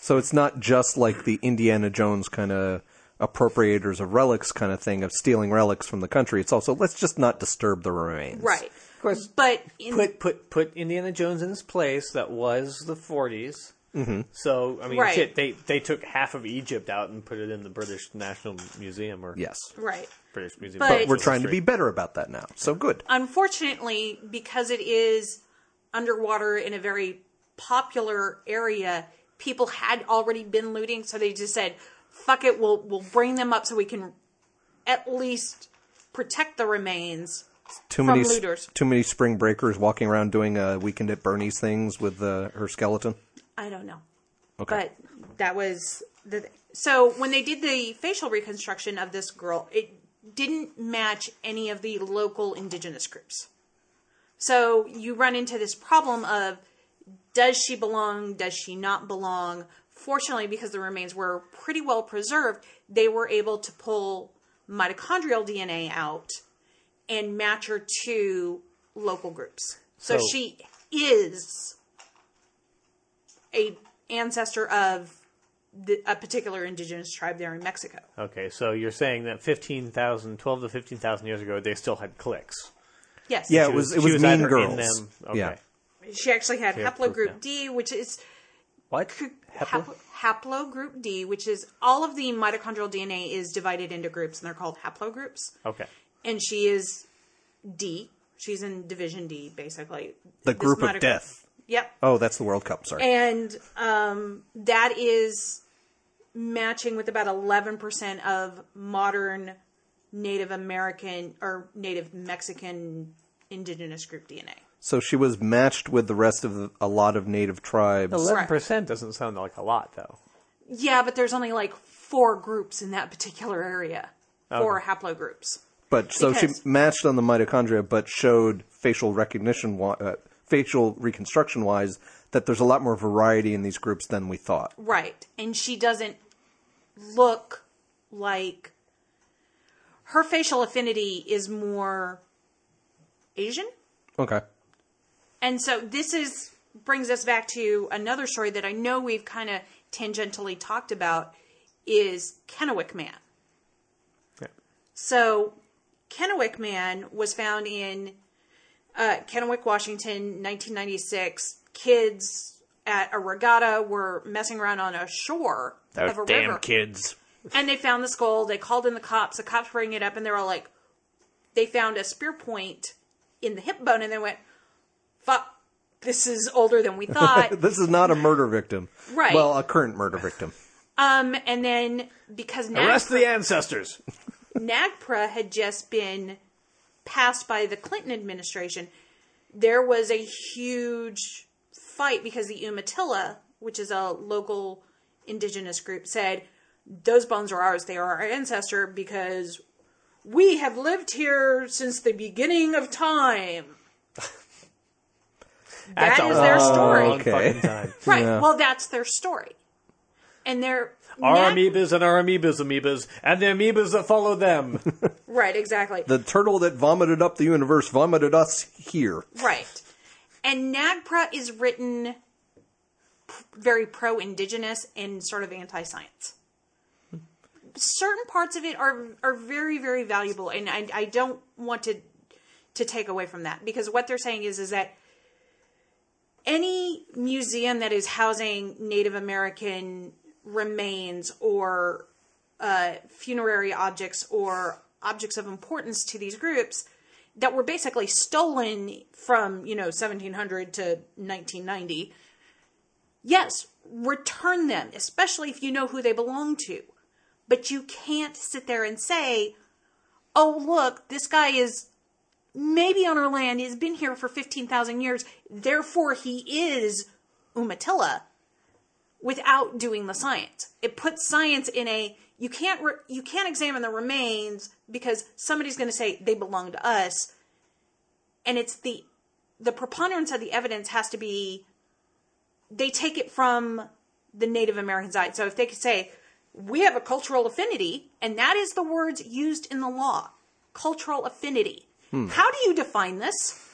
So it's not just like the Indiana Jones kind of appropriators of relics kind of thing of stealing relics from the country. It's also, let's just not disturb the remains. Right. Of course, but in, put put put Indiana Jones in this place that was the forties. Mm-hmm. So I mean, right. shit, they they took half of Egypt out and put it in the British National Museum, or yes, right, British Museum. But, but we're trying history. to be better about that now. So good. Unfortunately, because it is underwater in a very popular area, people had already been looting, so they just said, "Fuck it, we'll we'll bring them up so we can at least protect the remains." Too many, too many spring breakers walking around doing a Weekend at Bernie's things with uh, her skeleton? I don't know. Okay. But that was... the th- so when they did the facial reconstruction of this girl, it didn't match any of the local indigenous groups. So you run into this problem of, does she belong, does she not belong? Fortunately, because the remains were pretty well preserved, they were able to pull mitochondrial D N A out and match her to local groups. So, so she is a ancestor of the, a particular indigenous tribe there in Mexico. Okay, so you're saying that fifteen thousand, twelve to fifteen thousand years ago, they still had cliques. Yes. Yeah, she it was, was, it was, was mean girls. In them. Okay. Yeah. She actually had she haplogroup now. D, which is... What? Haplo? Haplogroup D, which is all of the mitochondrial D N A is divided into groups, and they're called haplogroups. Okay. And she is D. She's in Division D, basically. The this group of death. Yep. Oh, that's the World Cup, sorry. And um, that is matching with about eleven percent of modern Native American or Native Mexican indigenous group D N A. So she was matched with the rest of the, a lot of Native tribes. eleven percent right. doesn't sound like a lot, though. Yeah, but there's only like four groups in that particular area. Four okay. haplogroups. But so because. she matched on the mitochondria, but showed facial recognition, uh, facial reconstruction wise, that there's a lot more variety in these groups than we thought. Right, and she doesn't look like her facial affinity is more Asian. Okay, and so this is brings us back to another story that I know we've kind of tangentially talked about is Kennewick Man. Yeah. So. Kennewick Man was found in uh, Kennewick, Washington, nineteen ninety-six. Kids at a regatta were messing around on a shore Those of a damn river. Kids. And they found the skull. They called in the cops. The cops bring it up, and they were like, they found a spear point in the hip bone, and they went, fuck, this is older than we thought. This is not a murder victim. Right. Well, a current murder victim. Um, and then because now... Arrest the ancestors. NAGPRA had just been passed by the Clinton administration. There was a huge fight because the Umatilla, which is a local indigenous group, said, those bones are ours. They are our ancestor because we have lived here since the beginning of time. That that's is their story. Okay. Right. Yeah. Well, that's their story. And they're... Our Nag- amoebas and our amoebas' amoebas, and the amoebas that follow them. Right, exactly. The turtle that vomited up the universe vomited us here. Right. And NAGPRA is written very pro-indigenous and sort of anti-science. Certain parts of it are are very, very valuable, and I, I don't want to to take away from that, because what they're saying is is that any museum that is housing Native American remains or uh, funerary objects or objects of importance to these groups that were basically stolen from, you know, seventeen hundred to nineteen ninety. Yes, return them, especially if you know who they belong to. But you can't sit there and say, oh, look, this guy is maybe on our land, he's been here for fifteen thousand years, therefore he is Umatilla. Without doing the science. It puts science in a, you can't re, you can't examine the remains because somebody's going to say they belong to us. And it's the, the preponderance of the evidence has to be they take it from the Native American side. So if they could say, we have a cultural affinity, and that is the words used in the law, cultural affinity. Hmm. How do you define this?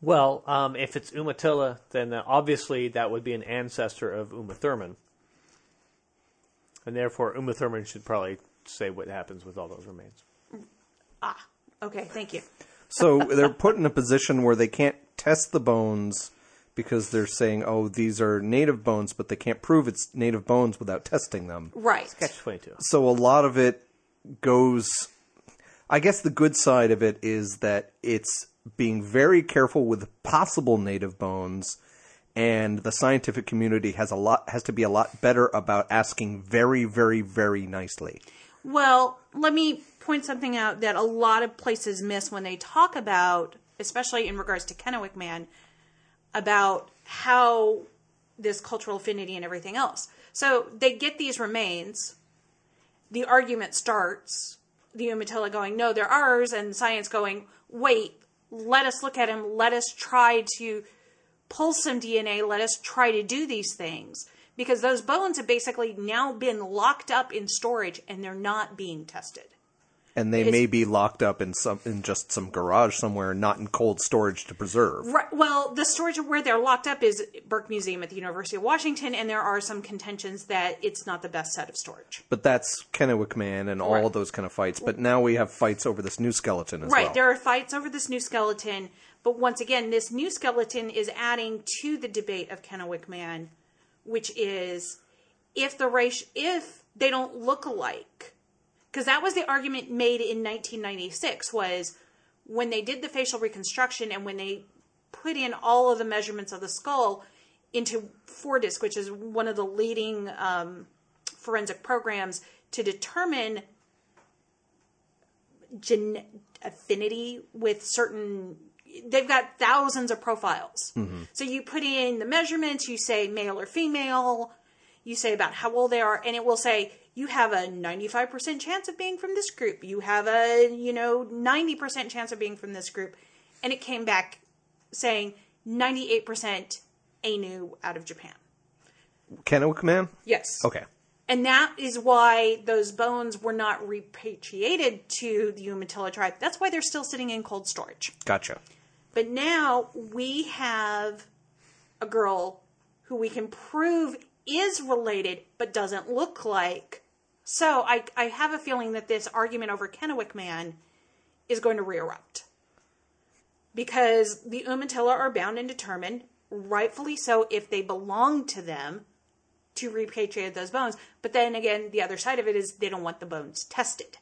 Well, um, if it's Umatilla, then obviously that would be an ancestor of Uma Thurman. And therefore, Uma Thurman should probably say what happens with all those remains. Ah, okay, thank you. So they're put in a position where they can't test the bones because they're saying, oh, these are native bones, but they can't prove it's native bones without testing them. Right. Catch twenty-two. So a lot of it goes... I guess the good side of it is that it's being very careful with possible native bones, and the scientific community has a lot has to be a lot better about asking very, very, very nicely. Well, let me point something out that a lot of places miss when they talk about, especially in regards to Kennewick Man, about how this cultural affinity and everything else. So they get these remains. The argument starts, the Umatilla going, no, they're ours, and science going, wait, let us look at him. Let us try to pull some D N A. Let us try to do these things. Because those bones have basically now been locked up in storage, and they're not being tested. And they it's, may be locked up in some in just some garage somewhere, not in cold storage to preserve. Right. Well, the storage where they're locked up is Burke Museum at the University of Washington, and there are some contentions that it's not the best set of storage. But that's Kennewick Man and all right. those kind of fights. But now we have fights over this new skeleton as right. well. Right. There are fights over this new skeleton. But once again, this new skeleton is adding to the debate of Kennewick Man, which is if the race, if they don't look alike. Because that was the argument made in nineteen ninety-six, was when they did the facial reconstruction and when they put in all of the measurements of the skull into FORDIS, which is one of the leading um, forensic programs to determine gen- affinity with certain... They've got thousands of profiles. Mm-hmm. So you put in the measurements, you say male or female, you say about how old they are, and it will say... You have a ninety-five percent chance of being from this group. You have a, you know, ninety percent chance of being from this group. And it came back saying ninety-eight percent Ainu out of Japan. Kennewick Man? Yes. Okay. And that is why those bones were not repatriated to the Umatilla tribe. That's why they're still sitting in cold storage. Gotcha. But now we have a girl who we can prove is related but doesn't look like... So I, I have a feeling that this argument over Kennewick Man is going to re-erupt. Because the Umatilla are bound and determined, rightfully so, if they belong to them, to repatriate those bones. But then again, the other side of it is they don't want the bones tested.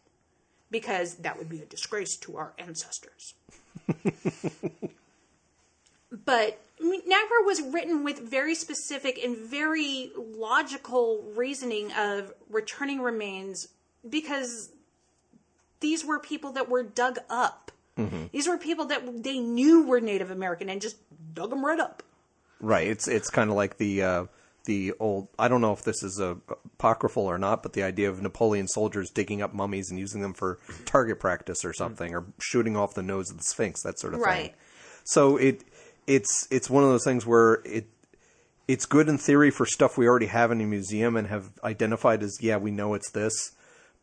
Because that would be a disgrace to our ancestors. But I mean, NAGPRA was written with very specific and very logical reasoning of returning remains because these were people that were dug up. Mm-hmm. These were people that they knew were Native American and just dug them right up. Right. It's it's kind of like the uh, the old, I don't know if this is a apocryphal or not, but the idea of Napoleon soldiers digging up mummies and using them for target practice or something, mm-hmm. or shooting off the nose of the Sphinx, that sort of right. thing. Right. So it... It's it's one of those things where it it's good in theory for stuff we already have in a museum and have identified as, yeah, we know it's this.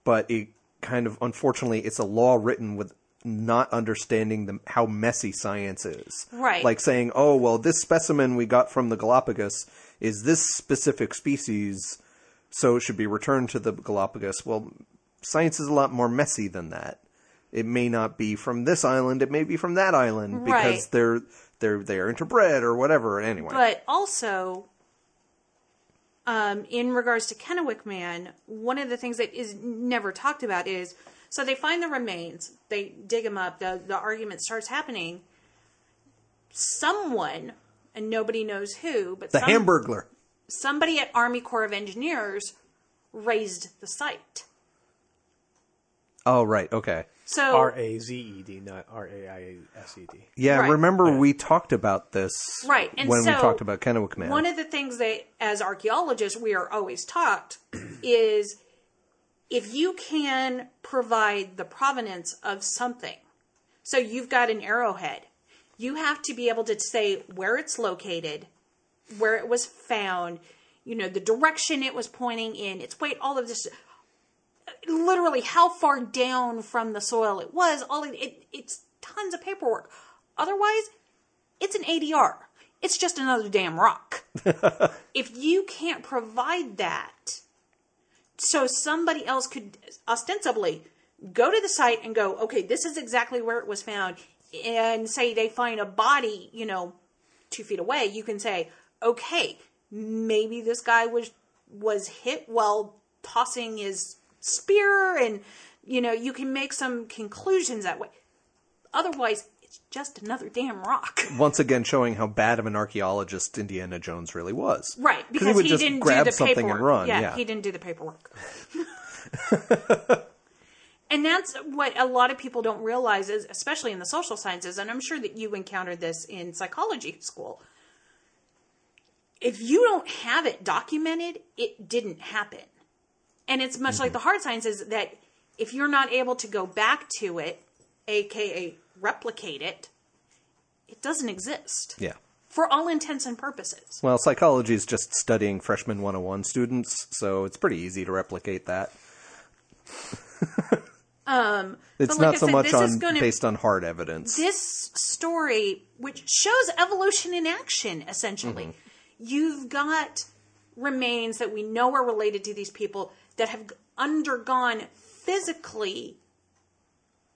But it kind of, unfortunately, it's a law written with not understanding the, how messy science is. Right. Like saying, oh, well, this specimen we got from the Galapagos is this specific species, so it should be returned to the Galapagos. Well, science is a lot more messy than that. It may not be from this island. It may be from that island because right. they're... They're, they're interbred or whatever, anyway. But also, um, in regards to Kennewick Man, one of the things that is never talked about is, so they find the remains, they dig them up, the, the argument starts happening. Someone, and nobody knows who, but the some, Hamburglar. Somebody at Army Corps of Engineers raised the site. Oh, right. Okay. So R A Z E D, not R A I S E D. Yeah, right. Remember yeah. we talked about this right. and when so, we talked about Kennewick Man. One of the things that, as archaeologists, we are always taught is if you can provide the provenance of something, so you've got an arrowhead, you have to be able to say where it's located where it was found, you know, the direction it was pointing in, its weight, all of this, literally how far down from the soil it was, all of it, it's tons of paperwork. Otherwise, it's an A D R. It's just another damn rock. If you can't provide that, so somebody else could ostensibly go to the site and go, okay, this is exactly where it was found, and say they find a body, you know, two feet away, you can say, okay, maybe this guy was was hit while tossing his spear, and, you know, you can make some conclusions that way. Otherwise, it's just another damn rock. Once again, showing how bad of an archaeologist Indiana Jones really was. Right, because he, would he just didn't grab do the something paperwork. And run. Yeah, yeah, he didn't do the paperwork. And that's what a lot of people don't realize, is, especially in the social sciences, and I'm sure that you encountered this in psychology school. If you don't have it documented, it didn't happen. And it's much mm-hmm. like the hard sciences, that if you're not able to go back to it, aka replicate it, it doesn't exist. Yeah. For all intents and purposes. Well, psychology is just studying freshman one oh one students, so it's pretty easy to replicate that. Um, it's like not so said, much on gonna, based on hard evidence. This story, which shows evolution in action, essentially. Mm-hmm. You've got remains that we know are related to these people that have undergone physically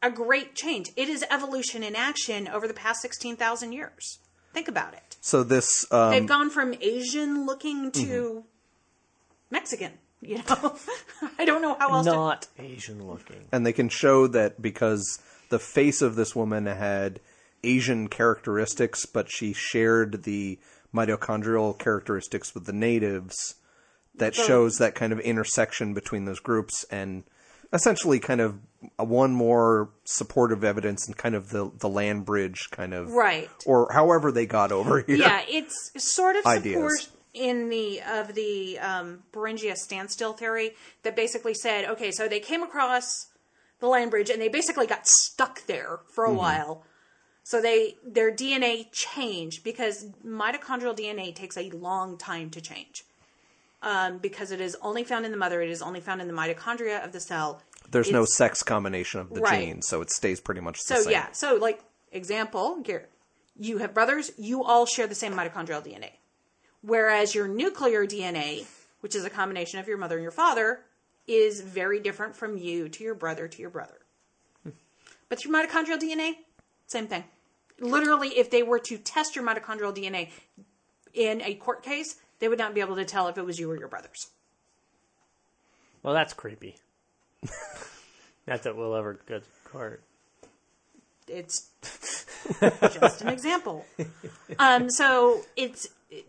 a great change. It is evolution in action over the past sixteen thousand years. Think about it. So this... Um, they've gone from Asian looking to mm-hmm. Mexican. You know, I don't know how else Not to... Asian looking. And they can show that because the face of this woman had Asian characteristics, but she shared the mitochondrial characteristics with the natives, that the... shows that kind of intersection between those groups, and essentially kind of one more supportive evidence and kind of the, the land bridge kind of... Right. Or however they got over here. Yeah, it's sort of support... in the, of the, um, Beringia standstill theory, that basically said, okay, so they came across the land bridge and they basically got stuck there for a mm-hmm. while. So they, their D N A changed, because mitochondrial D N A takes a long time to change. Um, because it is only found in the mother. It is only found in the mitochondria of the cell. There's it's, no sex combination of the right. genes. So it stays pretty much the so, same. So yeah. So like example, here, you have brothers, you all share the same mitochondrial D N A. Whereas your nuclear D N A, which is a combination of your mother and your father, is very different from you to your brother to your brother. Hmm. But your mitochondrial D N A, same thing. Literally, if they were to test your mitochondrial D N A in a court case, they would not be able to tell if it was you or your brother's. Well, that's creepy. Not that we'll ever go to court. It's just an example. Um, so it's... It,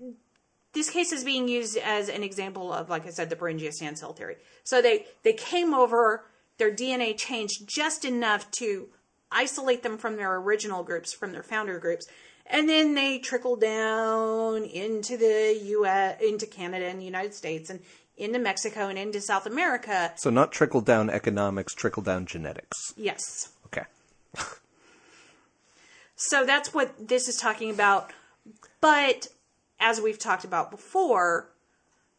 This case is being used as an example of, like I said, the Beringia standstill theory. So they, they came over, their D N A changed just enough to isolate them from their original groups, from their founder groups. And then they trickled down into the U S, into Canada and the United States and into Mexico and into South America. So not trickle down economics, trickle down genetics. Yes. Okay. So that's what this is talking about. But... as we've talked about before,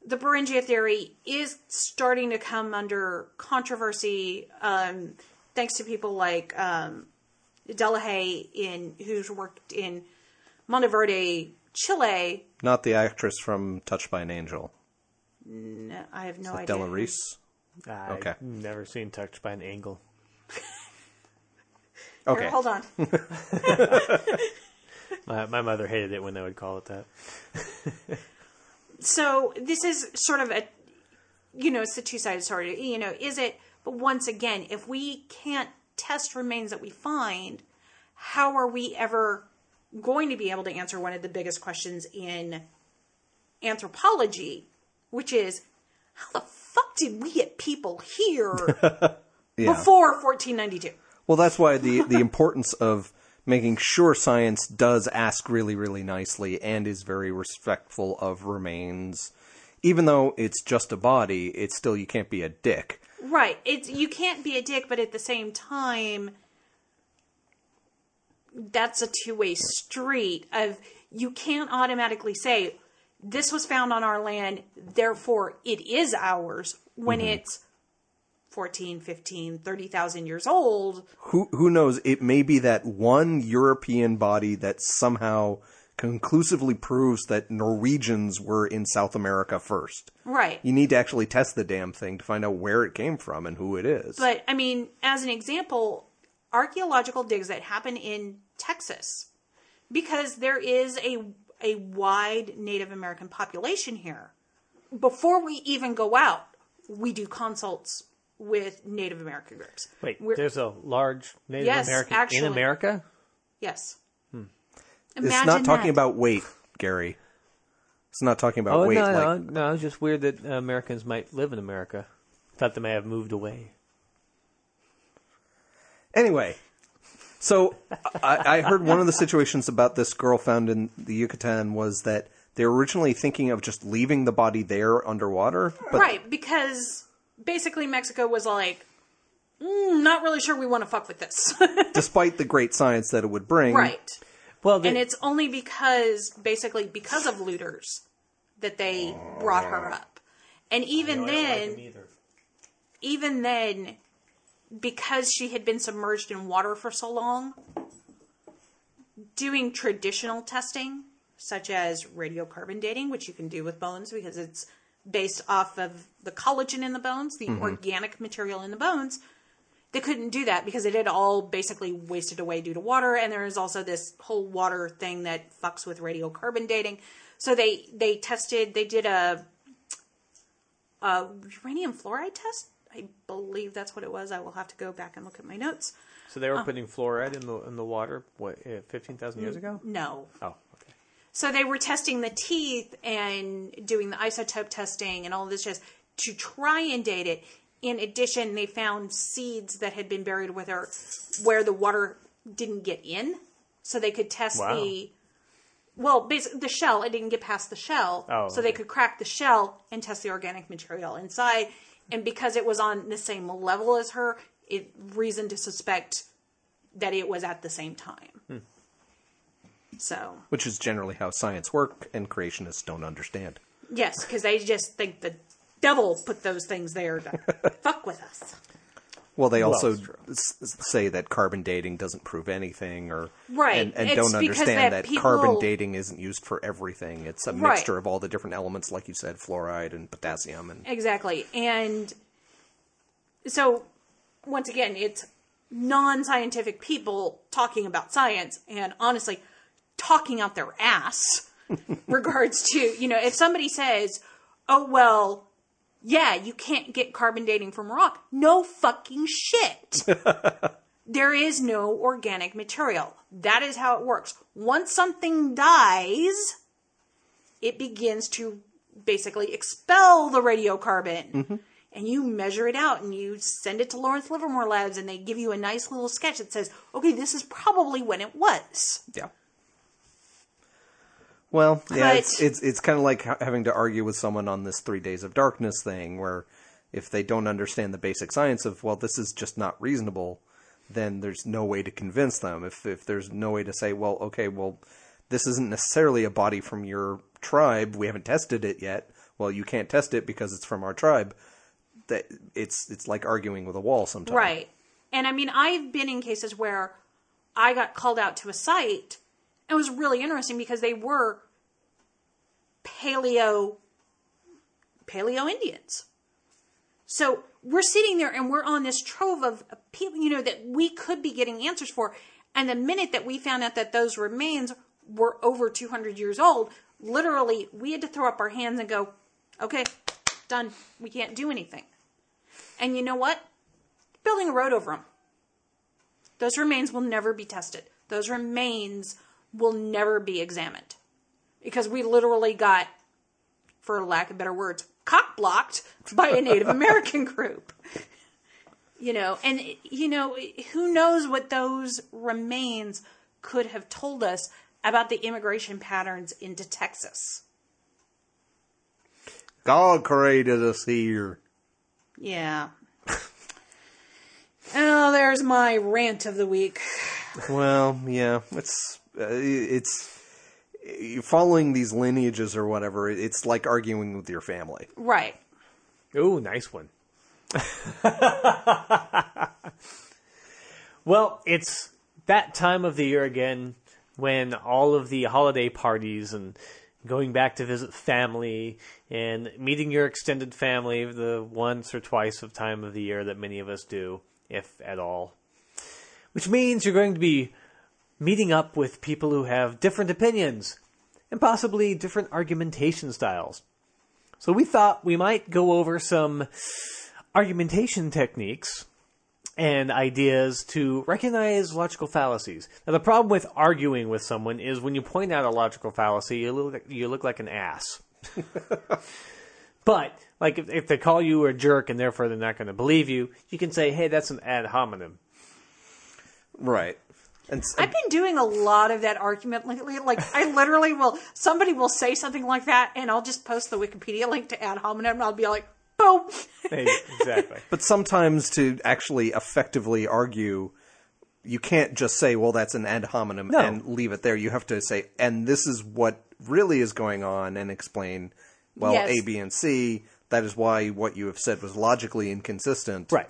the Beringia theory is starting to come under controversy, um, thanks to people like um, Dillahunty, in who's worked in Monteverde, Chile. Not the actress from Touched by an Angel. No, I have no idea. Della Reese? I've okay. never seen Touched by an Angel. Okay. Here, hold on. My, my mother hated it when they would call it that. So this is sort of a, you know, it's the two-sided story. You know, is it, but once again, if we can't test remains that we find, how are we ever going to be able to answer one of the biggest questions in anthropology, which is, how the fuck did we get people here yeah. before fourteen ninety-two? Well, that's why the, the importance of... making sure science does ask really, really nicely and is very respectful of remains. Even though it's just a body, it's still, you can't be a dick. Right. It's, you can't be a dick, but at the same time, that's a two-way street of, you can't automatically say, this was found on our land, therefore it is ours, when mm-hmm. it's fourteen, fifteen, thirty thousand years old. Who who knows? It may be that one European body that somehow conclusively proves that Norwegians were in South America first. Right. You need to actually test the damn thing to find out where it came from and who it is. But, I mean, as an example, archaeological digs that happen in Texas, because there is a a wide Native American population here. Before we even go out, we do consults with Native American groups. Wait, We're, there's a large Native yes, American actually, in America? Yes. Hmm. Imagine it's not talking that. about weight, Gary. It's not talking about oh, weight. No, like, no, no, it's just weird that uh, Americans might live in America. Thought they may have moved away. Anyway, so I, I heard one of the situations about this girl found in the Yucatan was that they were originally thinking of just leaving the body there underwater. But right, because basically Mexico was like, mm, not really sure we want to fuck with this. Despite the great science that it would bring. Right. Well, they, and it's only because, basically because of looters, that they oh, brought her up. And even then, like even then, because she had been submerged in water for so long, doing traditional testing, such as radiocarbon dating, which you can do with bones because it's based off of the collagen in the bones, the mm-hmm. organic material in the bones, they couldn't do that because it had all basically wasted away due to water. And there is also this whole water thing that fucks with radiocarbon dating. So they, they tested, they did a, a uranium fluoride test. I believe that's what it was. I will have to go back and look at my notes. So they were uh, putting fluoride in the in the water, what, fifteen thousand years ago? No. Oh, okay. So they were testing the teeth and doing the isotope testing and all this just to try and date it. In addition, they found seeds that had been buried with her where the water didn't get in. So they could test wow. the... Well, basically, the shell. It didn't get past the shell. Oh, so okay. they could crack the shell and test the organic material inside. And because it was on the same level as her, it reasoned to suspect that it was at the same time. Hmm. So, which is generally how science works, and creationists don't understand. Yes, because they just think the devil put those things there to fuck with us. Well, they also well, s- say that carbon dating doesn't prove anything, or right, and, and don't understand that, that people... carbon dating isn't used for everything. It's a right. mixture of all the different elements, like you said, fluoride and potassium, and exactly. And so, once again, it's non-scientific people talking about science, and honestly, talking out their ass. regards to you know, if somebody says, "Oh well." Yeah, you can't get carbon dating from rock. No fucking shit. There is no organic material. That is how it works. Once something dies, it begins to basically expel the radiocarbon. Mm-hmm. And you measure it out and you send it to Lawrence Livermore Labs and they give you a nice little sketch that says, okay, this is probably when it was. Yeah. Well, yeah, but, it's it's, it's kind of like having to argue with someone on this Three Days of Darkness thing, where if they don't understand the basic science of, well, this is just not reasonable, then there's no way to convince them. If if there's no way to say, well, okay, well, this isn't necessarily a body from your tribe. We haven't tested it yet. Well, you can't test it because it's from our tribe. That it's it's like arguing with a wall sometimes. Right. And I mean, I've been in cases where I got called out to a site. It was really interesting because they were paleo, paleo Indians. So we're sitting there and we're on this trove of people, you know, that we could be getting answers for. And the minute that we found out that those remains were over two hundred years old, literally we had to throw up our hands and go, okay, done. We can't do anything. And you know what? Building a road over them. Those remains will never be tested. Those remains will never be examined because we literally got, for lack of better words, cock blocked by a Native American group, you know, and you know, who knows what those remains could have told us about the immigration patterns into Texas. God created us here. Yeah. Oh, there's my rant of the week. Well, yeah, it's, Uh, it's following these lineages or whatever, it's like arguing with your family. Right. Ooh, nice one. Well, it's that time of the year again when all of the holiday parties and going back to visit family and meeting your extended family the once or twice of time of the year that many of us do, if at all. Which means you're going to be meeting up with people who have different opinions and possibly different argumentation styles. So we thought we might go over some argumentation techniques and ideas to recognize logical fallacies. Now, the problem with arguing with someone is when you point out a logical fallacy, you look like, you look like an ass. But, like, if, if they call you a jerk and therefore they're not going to believe you, you can say, hey, that's an ad hominem. Right. And, and I've been doing a lot of that argument lately. Like, I literally will, somebody will say something like that, and I'll just post the Wikipedia link to ad hominem, and I'll be like, boom. Hey, exactly. But sometimes to actually effectively argue, you can't just say, well, that's an ad hominem no. and leave it there. You have to say, and this is what really is going on, and explain, well, yes. A, B, and C. That is why what you have said was logically inconsistent. Right.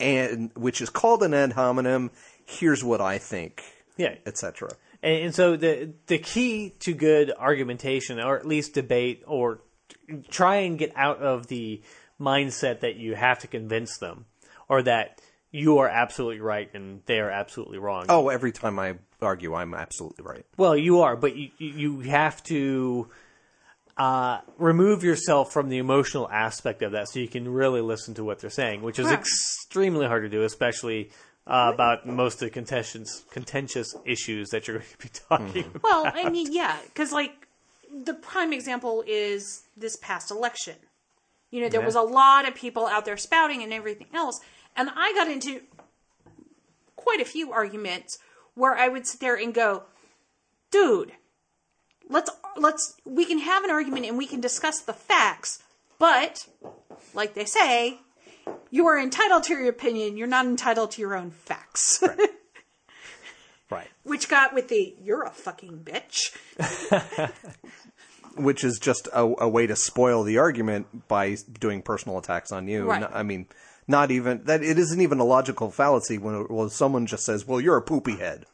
And which is called an ad hominem. Here's what I think. Yeah. Et cetera. And, and so the the key to good argumentation, or at least debate, or try and get out of the mindset that you have to convince them, or that you are absolutely right and they are absolutely wrong. Oh, every time I argue, I'm absolutely right. Well, you are, but you, you have to uh, remove yourself from the emotional aspect of that so you can really listen to what they're saying, which is huh. extremely hard to do, especially uh, about most of the contentious, contentious issues that you're going to be talking mm-hmm. about. Well, I mean, yeah, because like, the prime example is this past election. You know, there yeah. was a lot of people out there spouting and everything else. And I got into quite a few arguments where I would sit there and go, dude, let's, let's, we can have an argument and we can discuss the facts, but like they say, you are entitled to your opinion. You're not entitled to your own facts. Right. Right. Which got with the, you're a fucking bitch. Which is just a, a way to spoil the argument by doing personal attacks on you. Right. No, I mean, not even, that it isn't even a logical fallacy when, when someone just says, well, you're a poopy head.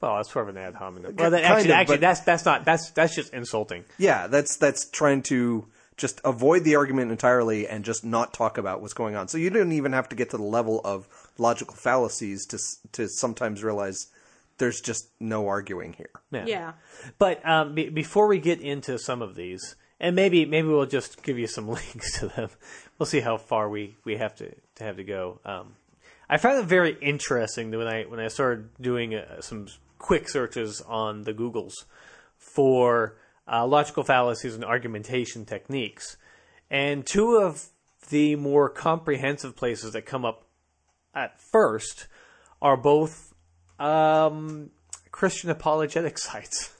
Well, that's sort of an ad hominem. Well, that, actually, of, actually but, that's, that's not, that's, that's just insulting. Yeah, that's, that's trying to just avoid the argument entirely and just not talk about what's going on. So you don't even have to get to the level of logical fallacies to, to sometimes realize there's just no arguing here. Yeah. yeah. But um, b- before we get into some of these, and maybe maybe we'll just give you some links to them. We'll see how far we, we have to, to have to go. Um, I found it very interesting that when I when I started doing uh, some quick searches on the Googles for uh, logical fallacies and argumentation techniques, and two of the more comprehensive places that come up at first are both Um, Christian apologetic sites.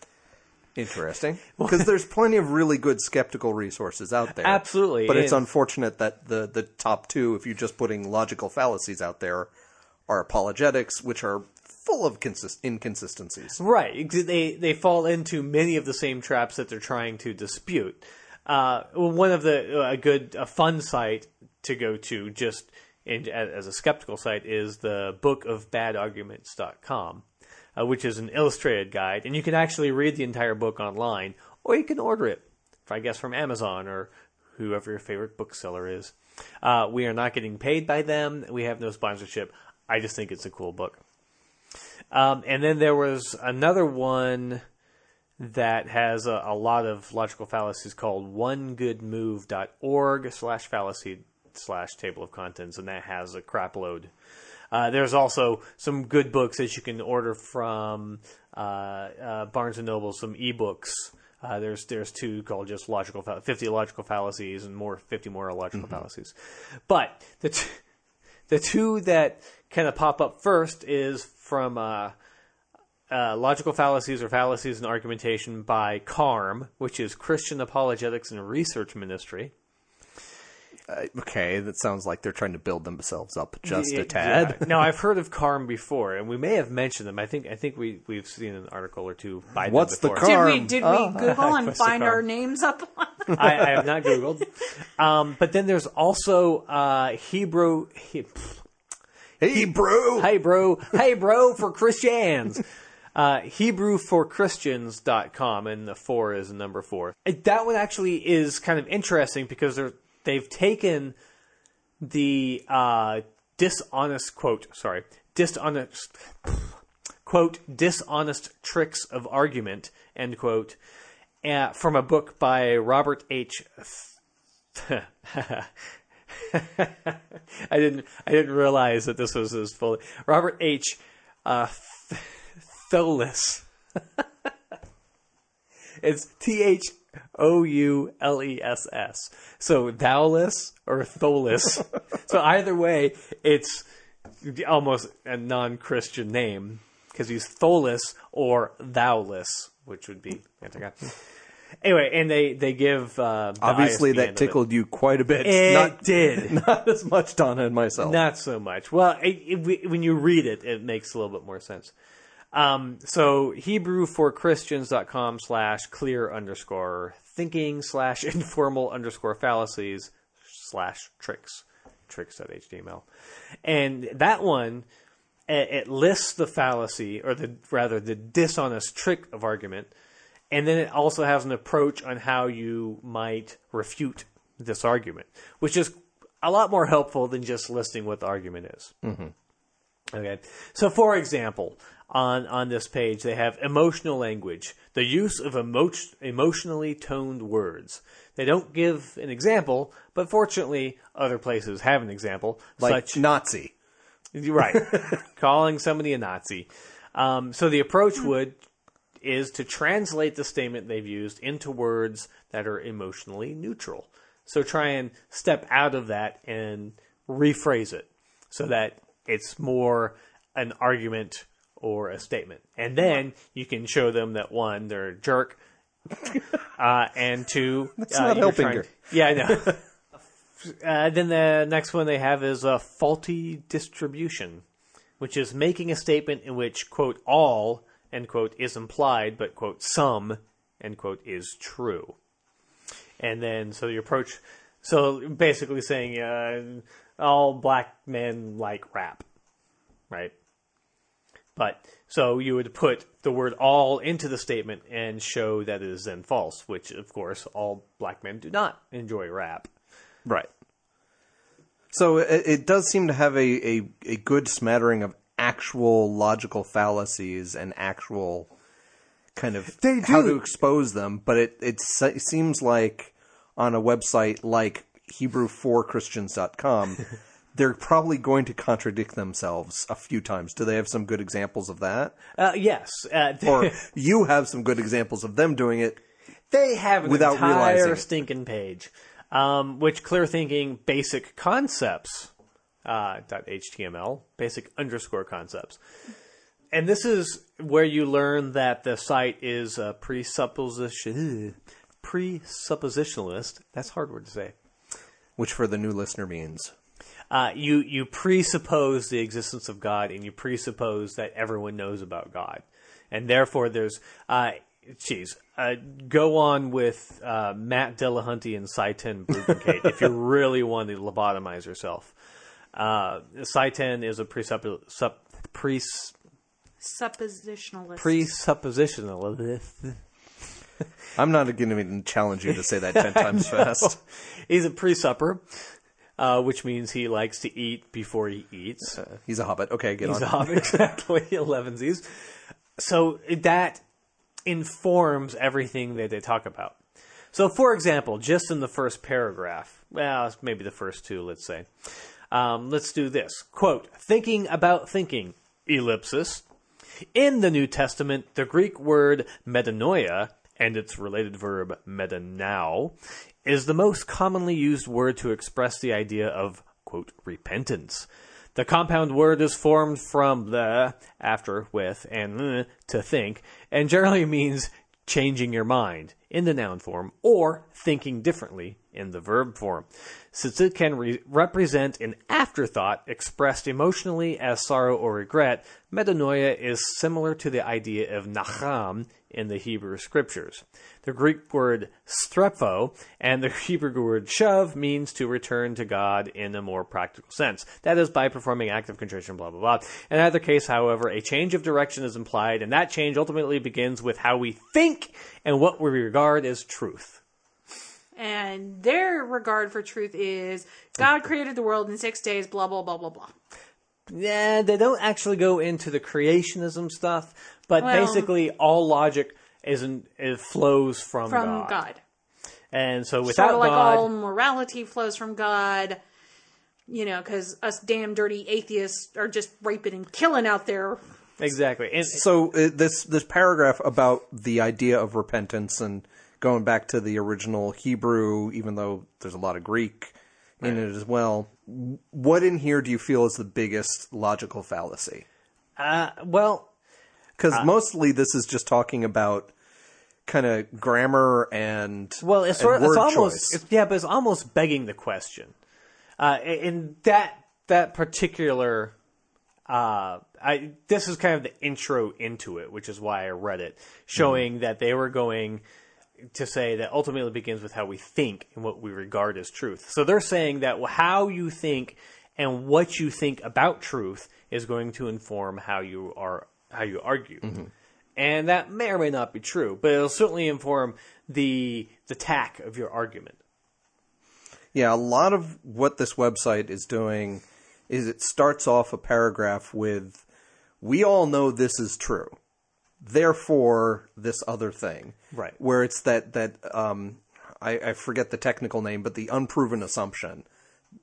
Interesting. Because there's plenty of really good skeptical resources out there. Absolutely. But it's and unfortunate that the, the top two, if you're just putting logical fallacies out there, are apologetics, which are full of consist- inconsistencies. Right. They, they fall into many of the same traps that they're trying to dispute. Uh, one of the uh, a good, a fun site to go to, just and as a skeptical site, is the book of bad arguments dot com, uh, which is an illustrated guide. And you can actually read the entire book online, or you can order it, I guess, from Amazon or whoever your favorite bookseller is. Uh, we are not getting paid by them. We have no sponsorship. I just think it's a cool book. Um, and then there was another one that has a, a lot of logical fallacies called one good move dot org slash fallacy. slash table of contents, and that has a crap load. Uh, there's also some good books that you can order from uh, uh, Barnes and Noble, some ebooks. Uh, there's there's two called just logical fa- fifty logical fallacies and more fifty more logical mm-hmm. fallacies. But the t- the two that kind of pop up first is from uh, uh, Logical Fallacies or Fallacies in Argumentation by C A R M, which is Christian Apologetics and Research Ministry. Uh, okay, that sounds like they're trying to build themselves up just yeah, a tad. Yeah. Now, I've heard of C A R M before, and we may have mentioned them. I think I think we we've seen an article or two by What's them before. The C A R M? Did we did oh. we Google and find our names up? I, I have not Googled. Um, but then there's also uh, Hebrew. He, Hebrew, Hebrew, Hebrew for Christians. Uh, Hebrew for Christians dot com, and the four is number four. That one actually is kind of interesting because they're, they've taken the uh, dishonest quote, sorry, dishonest quote, dishonest tricks of argument, end quote, uh, from a book by Robert H. I didn't I didn't realize that this was his full Robert H. Uh, Thoulis. It's T H O U L E S S. So Thoulis or Tholis. So either way, it's almost a non-Christian name because he's Tholis or Thoulis, which would be anti-God. Anyway, and they, they give... Uh, the Obviously, I S B that tickled you quite a bit. It not, did. Not as much, Donna and myself. Not so much. Well, it, it, when you read it, it makes a little bit more sense. Um, so Hebrew for Christians dot com slash clear underscore thinking slash informal underscore fallacies slash tricks, tricks dot H T M L. And that one, it, it lists the fallacy, or the rather the dishonest trick of argument, and then it also has an approach on how you might refute this argument, which is a lot more helpful than just listing what the argument is. Mm-hmm. Okay. So for example, on, on this page, they have emotional language, the use of emo- emotionally toned words. They don't give an example, but fortunately, other places have an example. Like such, Nazi. Right. Calling somebody a Nazi. Um, so the approach would is to translate the statement they've used into words that are emotionally neutral. So try and step out of that and rephrase it so that it's more an argument or a statement. And then you can show them that, one, they're a jerk, uh, and two... That's uh, not helping trying... her. Yeah, I know. uh, then the next one they have is a faulty distribution, which is making a statement in which, quote, all, end quote, is implied, but, quote, some, end quote, is true. And then, so your approach... So basically saying uh, all black men like rap, right? But so you would put the word all into the statement and show that it is then false, which, of course, all black men do not enjoy rap. Right. So it, it does seem to have a, a, a good smattering of actual logical fallacies and actual kind of they do. How to expose them. But it, it, it seems like on a website like Hebrew for Christians dot com... they're probably going to contradict themselves a few times. Do they have some good examples of that? Uh, yes. Uh, or you have some good examples of them doing it. They have an without entire stinking page, um, which clear thinking basic concepts uh, .html, basic underscore concepts. And this is where you learn that the site is a presupposition, presuppositionalist. That's a hard word to say. Which for the new listener means... Uh, you, you presuppose the existence of God, and you presuppose that everyone knows about God. And therefore, there's... Uh, geez, uh, go on with uh, Matt Dillahunty and Saiten Blumenkate if you really want to lobotomize yourself. Uh, Saiten is a presupp... Sup, pres, Suppositionalist. Presuppositionalist. I'm not going to even challenge you to say that ten times fast. He's a presupper. Uh, which means he likes to eat before he eats. Uh, he's a hobbit. Okay, get he's on. He's a hobbit, exactly. elevensies. So that informs everything that they talk about. So, for example, just in the first paragraph, well, maybe the first two, let's say. Um, let's do this. Quote, thinking about thinking, ellipsis. In the New Testament, the Greek word metanoia and its related verb metanao is the most commonly used word to express the idea of, quote, repentance. The compound word is formed from the, after, with, and to think, and generally means changing your mind in the noun form or thinking differently in the verb form, since it can re- represent an afterthought expressed emotionally as sorrow or regret. Metanoia is similar to the idea of nacham in the Hebrew scriptures. The Greek word strepho and the Hebrew word shav means to return to God in a more practical sense. That is by performing act of contrition, blah, blah, blah. In either case, however, a change of direction is implied, and that change ultimately begins with how we think and what we regard as truth. And their regard for truth is God created the world in six days, blah, blah, blah, blah, blah. Yeah, they don't actually go into the creationism stuff, but well, basically all logic is in, it flows from, from God. God. And so without sort of like God... all morality flows from God, you know, because us damn dirty atheists are just raping and killing out there. Exactly. And so uh, this this paragraph about the idea of repentance and going back to the original Hebrew, even though there's a lot of Greek right. in it as well. What in here do you feel is the biggest logical fallacy? Uh, well, because uh, mostly this is just talking about kind of grammar and well, it's sort of it's almost it's, yeah, but it's almost begging the question. Uh, in that that particular, uh, I this is kind of the intro into it, which is why I read it, showing mm-hmm. that they were going to say that ultimately begins with how we think and what we regard as truth. So they're saying that how you think and what you think about truth is going to inform how you are, how you argue. Mm-hmm. And that may or may not be true, but it'll certainly inform the, the tack of your argument. Yeah. A lot of what this website is doing is it starts off a paragraph with, we all know this is true. Therefore, this other thing, right? Where it's that that um, I, I forget the technical name, but the unproven assumption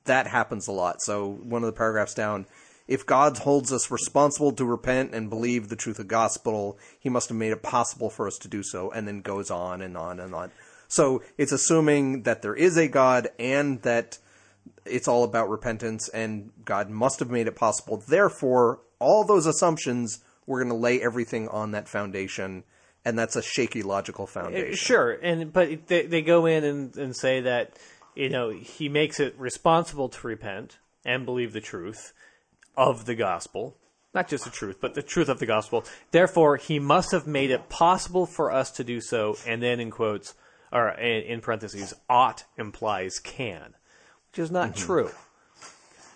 that happens a lot. So one of the paragraphs down, if God holds us responsible to repent and believe the truth of gospel, He must have made it possible for us to do so, and then goes on and on and on. So it's assuming that there is a God and that it's all about repentance, and God must have made it possible. Therefore, all those assumptions. We're going to lay everything on that foundation, and that's a shaky logical foundation. Sure, and but they, they go in and, and say that, you know, He makes it responsible to repent and believe the truth of the gospel. Not just the truth, but the truth of the gospel. Therefore, He must have made it possible for us to do so, and then in quotes, or in parentheses, ought implies can, which is not mm-hmm. true.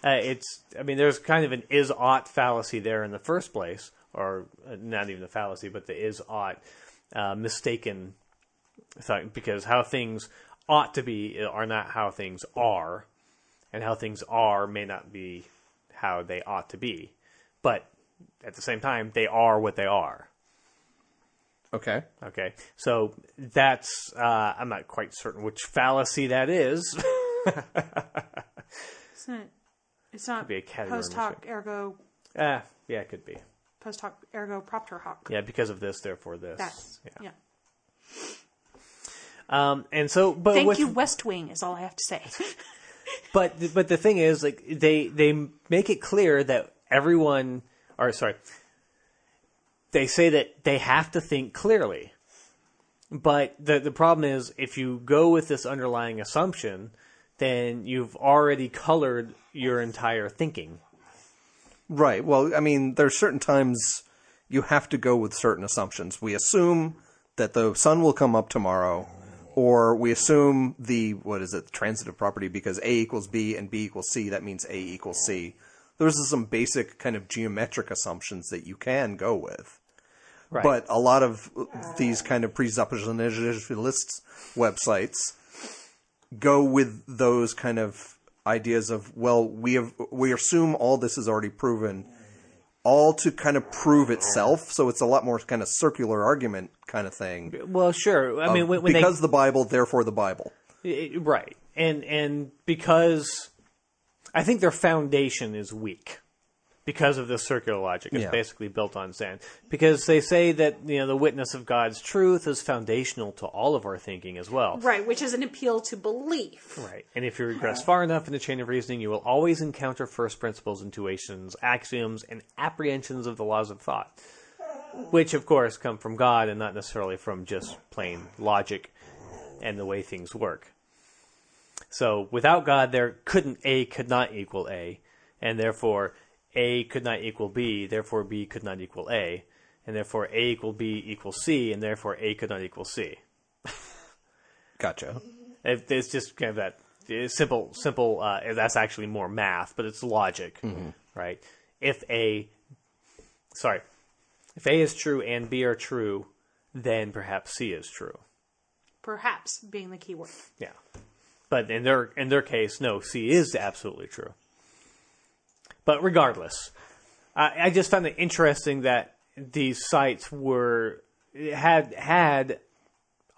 Uh, it's, I mean, there's kind of an is-ought fallacy there in the first place. Or not even a fallacy, but the is ought uh, mistaken thought, because how things ought to be are not how things are, and how things are may not be how they ought to be. But at the same time, they are what they are. Okay. Okay. So that's uh, I'm not quite certain which fallacy that is. It's not. It's not. Could be a category post hoc ergo. Ah, uh, yeah, it could be. Post hoc ergo propter hoc. Yeah, because of this, therefore this. That's, yeah. yeah. Um, and so, but thank with, you, West Wing, is all I have to say. but but the thing is, like they they make it clear that everyone, or sorry, they say that they have to think clearly. But the the problem is, if you go with this underlying assumption, then you've already colored your entire thinking. Right. Well, I mean, there's certain times you have to go with certain assumptions. We assume that the sun will come up tomorrow, or we assume the, what is it, transitive property, because A equals B and B equals C, that means A equals C. Those are some basic kind of geometric assumptions that you can go with. Right. But a lot of these kind of presuppositionalist websites go with those kind of ideas of, well, we have, we assume all this is already proven, all to kind of prove itself. So it's a lot more kind of circular argument kind of thing. Well, sure. I mean, when, when because they, the Bible, therefore the Bible. It, right. And, and because I think their foundation is weak because of the circular logic. It's yeah. basically built on sand, because they say that, you know, the witness of God's truth is foundational to all of our thinking as well. Right, which is an appeal to belief. Right, and if you regress far enough in the chain of reasoning, you will always encounter first principles, intuitions, axioms, and apprehensions of the laws of thought, which, of course, come from God and not necessarily from just plain logic and the way things work. So without God, there couldn't A could not equal A, and therefore A could not equal B, therefore B could not equal A, and therefore A equal B equals C, and therefore A could not equal C. Gotcha. It, it's just kind of that it's simple, simple. Uh, that's actually more math, but it's logic, mm-hmm. right? If A, sorry, if A is true and B are true, then perhaps C is true. Perhaps being the key word. Yeah. But in their in their case, no, C is absolutely true. But regardless, I, I just found it interesting that these sites were had had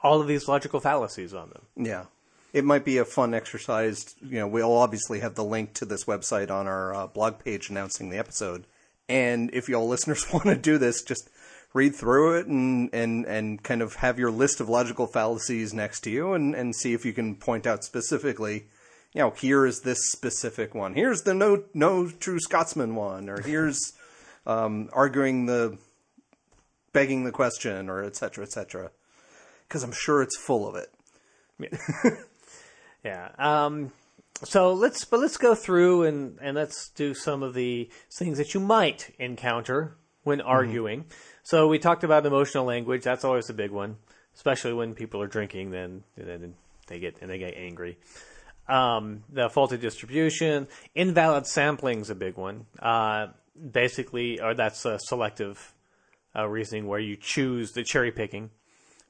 all of these logical fallacies on them. Yeah, it might be a fun exercise. You know, we'll obviously have the link to this website on our uh, blog page announcing the episode. And if y'all listeners want to do this, just read through it and, and, and kind of have your list of logical fallacies next to you and, and see if you can point out specifically, you know, here is this specific one. Here's the no no true Scotsman one, or here's um, arguing the begging the question, or et cetera, et cetera. Because I'm sure it's full of it. Yeah. yeah. Um, so let's but let's go through and, and let's do some of the things that you might encounter when arguing. Mm-hmm. So we talked about emotional language. That's always a big one, especially when people are drinking. Then, then they get and they get angry. Um, the faulty distribution, invalid sampling is a big one. Uh, basically, or that's a selective uh, reasoning where you choose the cherry picking,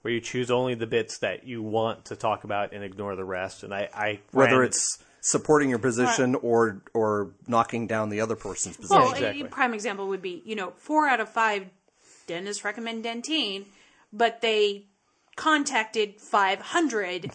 where you choose only the bits that you want to talk about and ignore the rest. And I, I whether it's supporting your position right. or or knocking down the other person's position. Well, exactly. A prime example would be, you know, four out of five. Dentists recommend dentine, but they contacted five hundred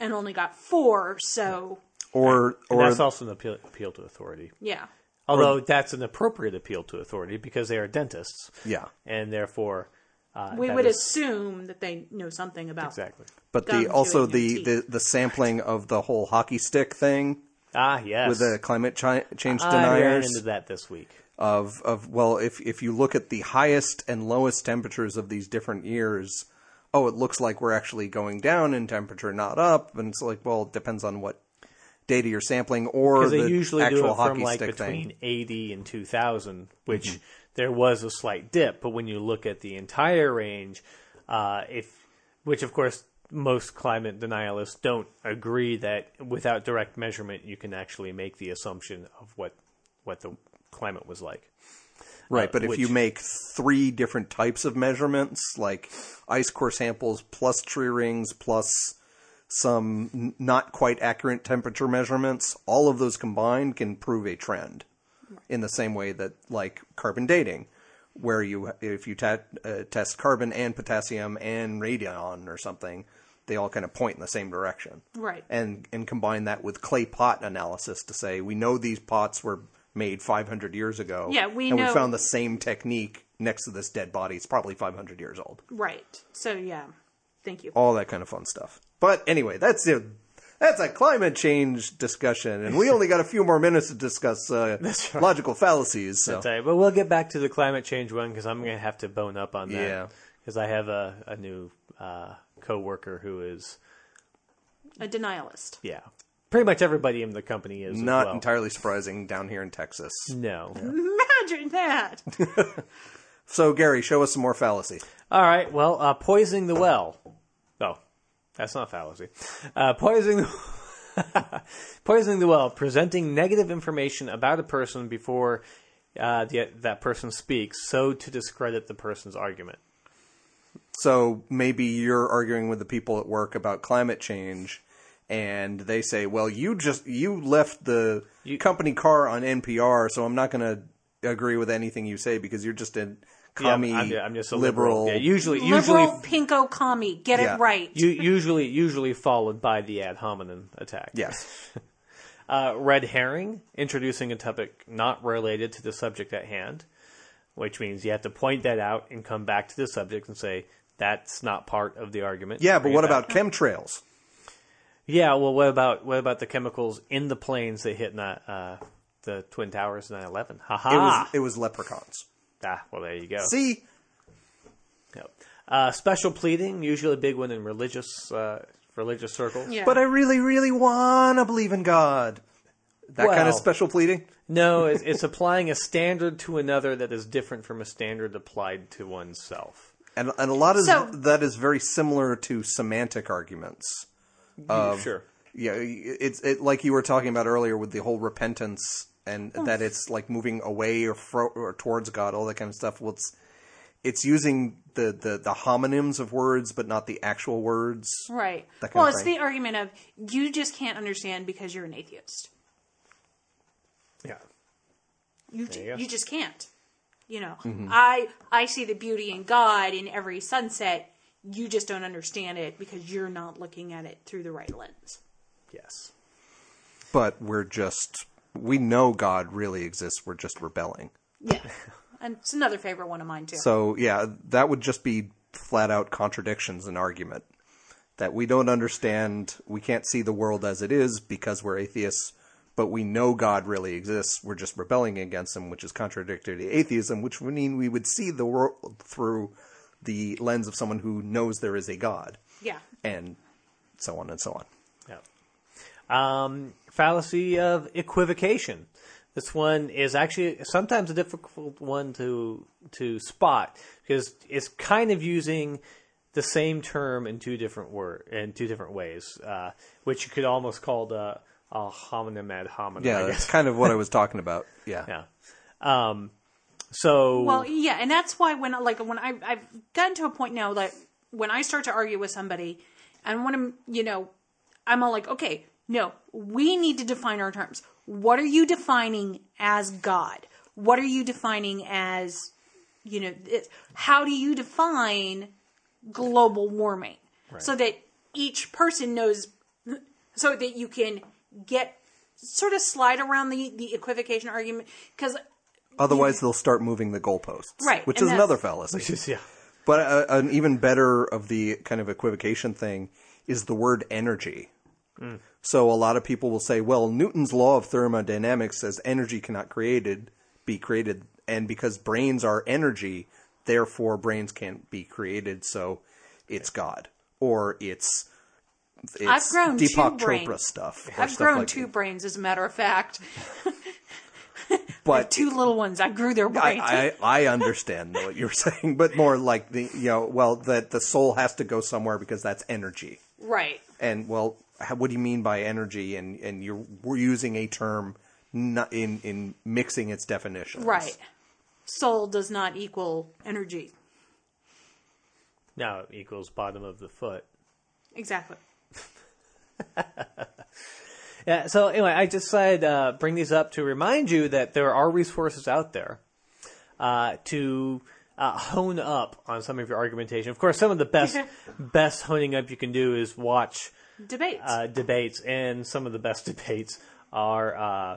and only got four. So, or, or and that's also an appeal, appeal to authority. Yeah. Although or, that's an appropriate appeal to authority because they are dentists. Yeah. And therefore, uh, we would is, assume that they know something about exactly. But the also the, the the sampling of the whole hockey stick thing. Ah, yes. With the climate chi- change I deniers. I ran into that this week. Of of well, if if you look at the highest and lowest temperatures of these different years, oh, it looks like we're actually going down in temperature, not up. And it's like, well, it depends on what data you're sampling or the usually actual do it hockey from, like, stick between thing. eighty and two thousand, which mm-hmm. there was a slight dip, but when you look at the entire range, uh, if which of course most climate denialists don't agree that without direct measurement you can actually make the assumption of what what the climate was like. Right, uh, but if which, you make three different types of measurements, like ice core samples plus tree rings plus some n- not quite accurate temperature measurements, all of those combined can prove a trend in the same way that, like, carbon dating, where you if you ta- uh, test carbon and potassium and radion or something, they all kind of point in the same direction. Right. And, and combine that with clay pot analysis to say, we know these pots were made five hundred years ago. Yeah, we and know. we found the same technique next to this dead body. It's probably five hundred years old. Right. So, yeah. Thank you. All that kind of fun stuff. But anyway, that's a, that's a climate change discussion. And we only got a few more minutes to discuss uh, that's right. logical fallacies. So. That's right. But we'll get back to the climate change one because I'm going to have to bone up on that. Yeah. Because I have a, a new uh, coworker who is a denialist. Yeah. Pretty much everybody in the company is not as well. Entirely surprising down here in Texas. No, yeah. Imagine that. So, Gary, show us some more fallacy. All right. Well, uh, poisoning the well. Oh, that's not fallacy. Uh, poisoning, the poisoning the well. Presenting negative information about a person before uh, the, that person speaks, so to discredit the person's argument. So maybe you're arguing with the people at work about climate change. And they say, well, you just you left the you, company car on N P R, so I'm not going to agree with anything you say because you're just a commie, yeah, I'm, I'm just a liberal. liberal yeah, usually, liberal, usually, pinko commie. Get yeah. it right. You, usually, usually followed by the ad hominem attack. Yes. uh, red herring, introducing a topic not related to the subject at hand, which means you have to point that out and come back to the subject and say, that's not part of the argument. Yeah, but what about chemtrails? Yeah, well, what about what about the chemicals in the planes that hit not, uh, the Twin Towers in nine eleven? Ha-ha! It was, it was leprechauns. Ah, well, there you go. See? Yep. Uh, special pleading, usually a big one in religious uh, religious circles. Yeah. But I really, really want to believe in God. That well, kind of special pleading? No, it's, it's applying a standard to another that is different from a standard applied to oneself. And, and a lot of so, that is very similar to semantic arguments. Of, sure. Yeah, it's it, like you were talking about earlier with the whole repentance and oh. that it's like moving away or, fro- or towards God, all that kind of stuff. Well, it's, it's using the, the, the homonyms of words, but not the actual words. Right. Well, it's the argument of you just can't understand because you're an atheist. Yeah. You you, you just can't. You know, mm-hmm. I I see the beauty in God in every sunset. You just don't understand it because you're not looking at it through the right lens. Yes. But we're just, we know God really exists. We're just rebelling. Yeah. And it's another favorite one of mine too. So, yeah, that would just be flat out contradictions in argument. That we don't understand, we can't see the world as it is because we're atheists. But we know God really exists. We're just rebelling against him, which is contradictory to atheism, which would mean we would see the world through the lens of someone who knows there is a God. Yeah. And so on and so on. Yeah. Um, fallacy of equivocation. This one is actually sometimes a difficult one to to spot because it's kind of using the same term in two different word in two different ways, uh, which you could almost call the a homonym ad hominem. Yeah, that's kind of what I was talking about. Yeah. Yeah. Um, so. Well, yeah, and that's why when, like, when I, I've gotten to a point now, like, when I start to argue with somebody, and when I'm, you know, I'm all like, okay, no, we need to define our terms. What are you defining as God? What are you defining as, you know, it, how do you define global warming? Right. So that each person knows, so that you can get sort of slide around the, the equivocation argument because otherwise you, they'll start moving the goalposts, right? Which is another fallacy. Which is, yeah. But a, an even better of the kind of equivocation thing is the word energy. Mm. So a lot of people will say, "Well, Newton's law of thermodynamics says energy cannot created be created, and because brains are energy, therefore brains can't be created. So it's God, or it's." It's I've grown Deepak two Chopra stuff. I've stuff grown like two that. brains, as a matter of fact. But two little ones. I grew their brains. I, I, I understand what you're saying, but more like the you know, well, that the soul has to go somewhere because that's energy, right? And well, how, what do you mean by energy? And and you're we're using a term not in in mixing its definitions, right? Soul does not equal energy. No, it equals bottom of the foot. Exactly. Yeah, so anyway, I just decided to uh, bring these up to remind you that there are resources out there uh, to uh, hone up on some of your argumentation. Of course, some of the best best honing up you can do is watch debates. Uh, debates, and some of the best debates are uh,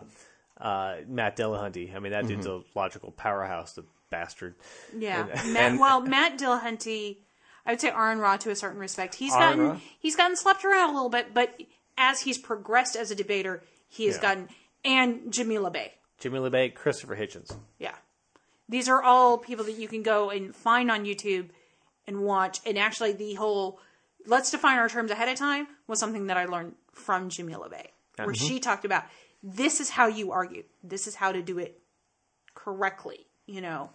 uh, Matt Dillahunty. I mean, that mm-hmm. dude's a logical powerhouse, the bastard. Yeah, and, Matt, and, well, Matt Dillahunty. I would say Aaron Ra to a certain respect. He's Aaron gotten Ra? he's gotten slept around a little bit, but as he's progressed as a debater, he has yeah. gotten and Jamila Bey. Jamila Bey, Christopher Hitchens. Yeah. These are all people that you can go and find on YouTube and watch. And actually the whole let's define our terms ahead of time was something that I learned from Jamila Bey. Where mm-hmm. she talked about this is how you argue. This is how to do it correctly, you know.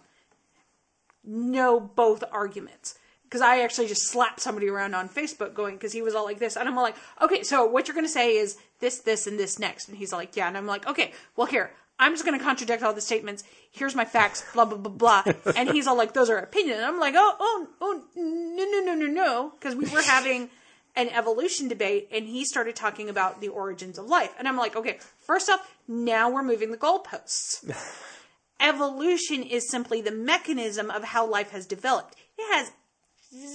Know both arguments. Because I actually just slapped somebody around on Facebook going, because he was all like this. And I'm all like, okay, so what you're going to say is this, this, and this next. And he's like, yeah. And I'm like, okay, well, here, I'm just going to contradict all the statements. Here's my facts, blah, blah, blah, blah. And he's all like, those are opinions. And I'm like, oh, oh, oh, no, no, no, no, no. Because we were having an evolution debate, and he started talking about the origins of life. And I'm like, okay, first off, now we're moving the goalposts. Evolution is simply the mechanism of how life has developed. It has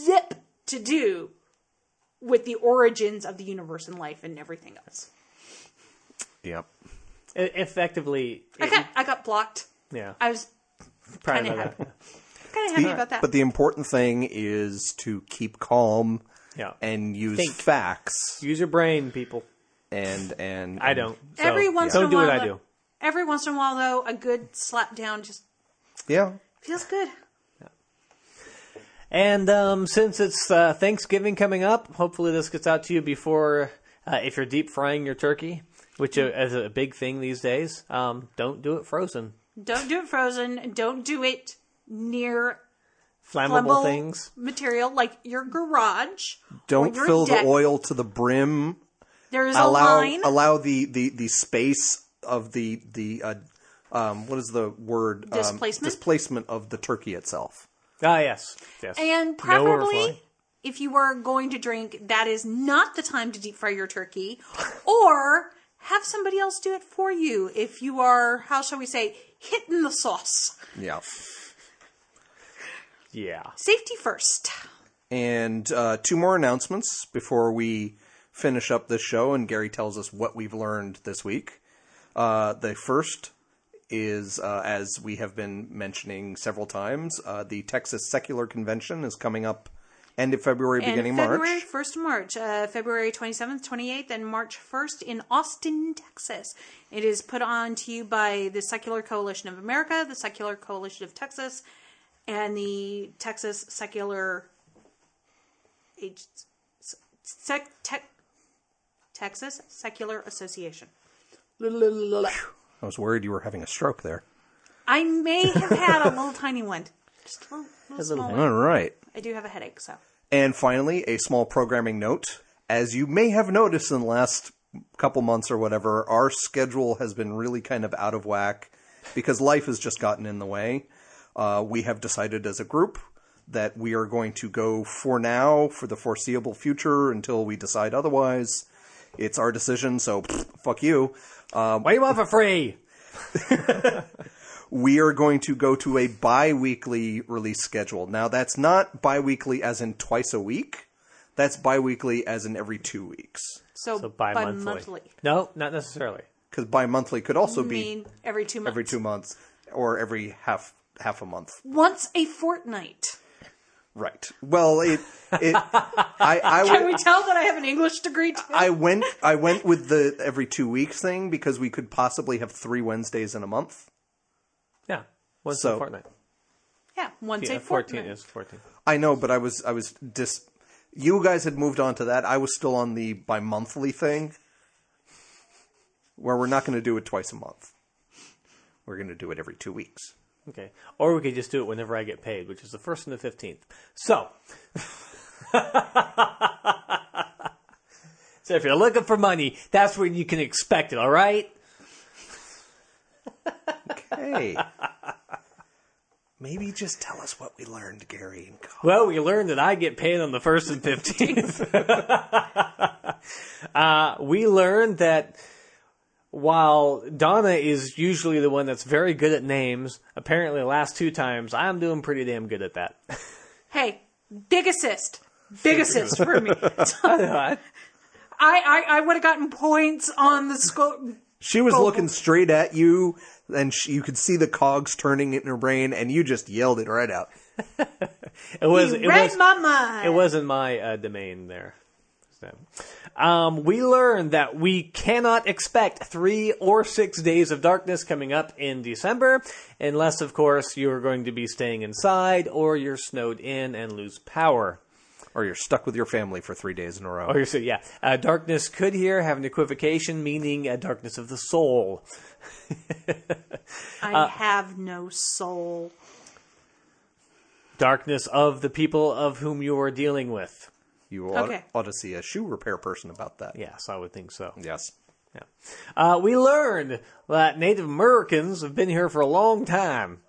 zip to do with the origins of the universe and life and everything else. Yep. It, effectively. It, I, got, I got blocked. Yeah. I was kind of happy, kinda happy the, about that. But the important thing is to keep calm yeah. and use Think. facts. Use your brain, people. And, and, and I don't. So, every once yeah. in don't a while, do what I do. Every once in a while, though, a good slap down just yeah. feels good. And um, since it's uh, Thanksgiving coming up, hopefully this gets out to you before, uh, if you're deep frying your turkey, which is a big thing these days, um, don't do it frozen. Don't do it frozen. Don't do it near flammable, flammable things. Material like your garage. Don't your fill deck. The oil to the brim. There is allow, a line. Allow the, the, the space of the, the uh, um, what is the word? Displacement. Um, displacement of the turkey itself. Ah, yes. yes. And preferably, no if you are going to drink, that is not the time to deep fry your turkey. Or have somebody else do it for you if you are, how shall we say, hitting the sauce. Yeah. Yeah. Safety first. And uh, two more announcements before we finish up this show and Gary tells us what we've learned this week. Uh, the first is, uh, as we have been mentioning several times, uh, the Texas Secular Convention is coming up end of February, and beginning February, March. February first of March, uh, February twenty-seventh, twenty-eighth, and March first in Austin, Texas. It is put on to you by the Secular Coalition of America, the Secular Coalition of Texas, and the Texas Secular... H- Sec- Te- Texas Secular Association. I was worried you were having a stroke there. I may have had a little tiny one. Just a little, little small one. All right. I do have a headache, so. And finally, a small programming note. As you may have noticed in the last couple months or whatever, our schedule has been really kind of out of whack because life has just gotten in the way. Uh, we have decided as a group that we are going to go for now, for the foreseeable future, until we decide otherwise. It's our decision, so pff, fuck you. Um, Why you want for free? We are going to go to a bi-weekly release schedule. Now, that's not bi-weekly as in twice a week. That's bi-weekly as in every two weeks. So, so bi-monthly. bi-monthly. No, not necessarily. Because bi-monthly could also mean be every two months. Every two months or every half half a month. Once a fortnight. Right. Well, it. it I, I can we tell that I have an English degree? Too? I went. I went with the every two weeks thing because we could possibly have three Wednesdays in a month. Yeah, once so, a fortnight. Yeah, once yeah, a fortnight. Fourteen is fourteen. I know, but I was. I was just. You guys had moved on to that. I was still on the bi-monthly thing, where we're not going to do it twice a month. We're going to do it every two weeks. Okay. Or we could just do it whenever I get paid, which is the first and the fifteenth. So. So if you're looking for money, that's when you can expect it, all right? Okay. Maybe just tell us what we learned, Gary and Colin. Well, we learned that I get paid on the first and fifteenth. uh, we learned that... While Donna is usually the one that's very good at names, apparently the last two times, I'm doing pretty damn good at that. Hey, big assist. Big assist for me. I, I, I would have gotten points on the scope. She was sco- looking straight at you, and she, you could see the cogs turning in her brain, and you just yelled it right out. It was, it read was, my mind. It wasn't my uh, domain there. Um, we learned that we cannot expect three or six days of darkness coming up in December, unless, of course, you are going to be staying inside or you're snowed in and lose power. Or you're stuck with your family for three days in a row. Or you're, yeah. Uh, darkness could here have an equivocation, meaning a darkness of the soul. I uh, have no soul. Darkness of the people of whom you are dealing with. You ought, okay. ought to see a shoe repair person about that. Yes, I would think so. Yes. Yeah. Uh, we learned that Native Americans have been here for a long time.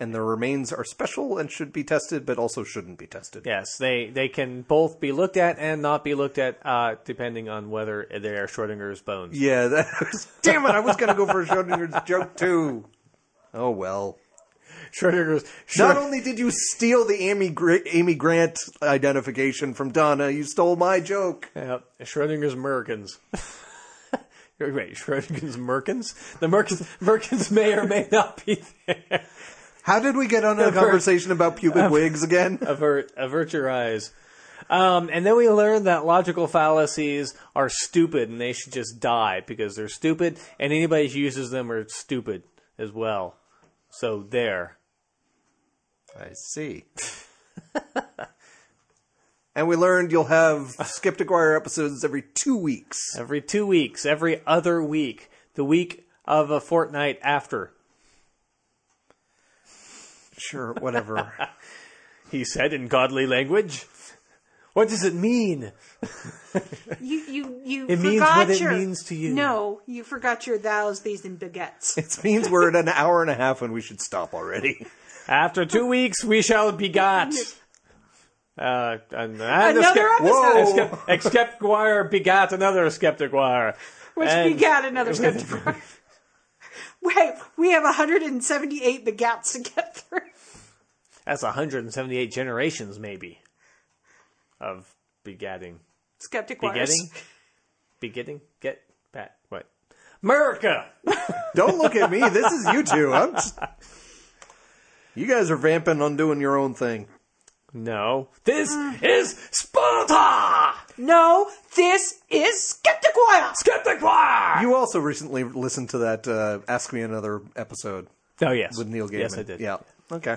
And their remains are special and should be tested, but also shouldn't be tested. Yes, they, they can both be looked at and not be looked at, uh, depending on whether they are Schrodinger's bones. Yeah. That was, damn it, I was going to go for a Schrodinger's joke, too. Oh, well. Schrodinger's. Sure. Not only did you steal the Amy, Gr- Amy Grant identification from Donna, you stole my joke. Yep. Schrodinger's Merkins. Wait, Schrodinger's Merkins? The Merkins, Merkins may or may not be there. How did we get on a avert, conversation about pubic avert, wigs again? Avert, avert your eyes. Um, and then we learned that logical fallacies are stupid and they should just die because they're stupid and anybody who uses them are stupid as well. So there. I see. And we learned you'll have Skeptic Wire episodes every two weeks. Every two weeks. Every other week. The week of a fortnight after. Sure, whatever. He said in godly language. What does it mean? You you you it forgot means what your, it means to you. No, you forgot your thous, these, and begets. It means we're at an hour and a half and we should stop already. After two weeks, we shall begot. Uh, and, and another episode. Whoa. Skeptic Wire begat another Skeptic Wire. Which and begat another Skeptic Wire. Wait, we have one hundred seventy-eight begats to get through. That's one hundred seventy-eight generations, maybe, of begatting. Skeptic Wires. Begetting? Begetting? Get? Pat? What? America! Don't look at me. This is you two. I'm just... You guys are vamping on doing your own thing. No. This mm. is Sparta! No, this is Skeptic Wire! Skeptic Wire! You also recently listened to that uh, Ask Me Another episode. Oh, yes. With Neil Gaiman. Yes, I did. Yeah. Okay.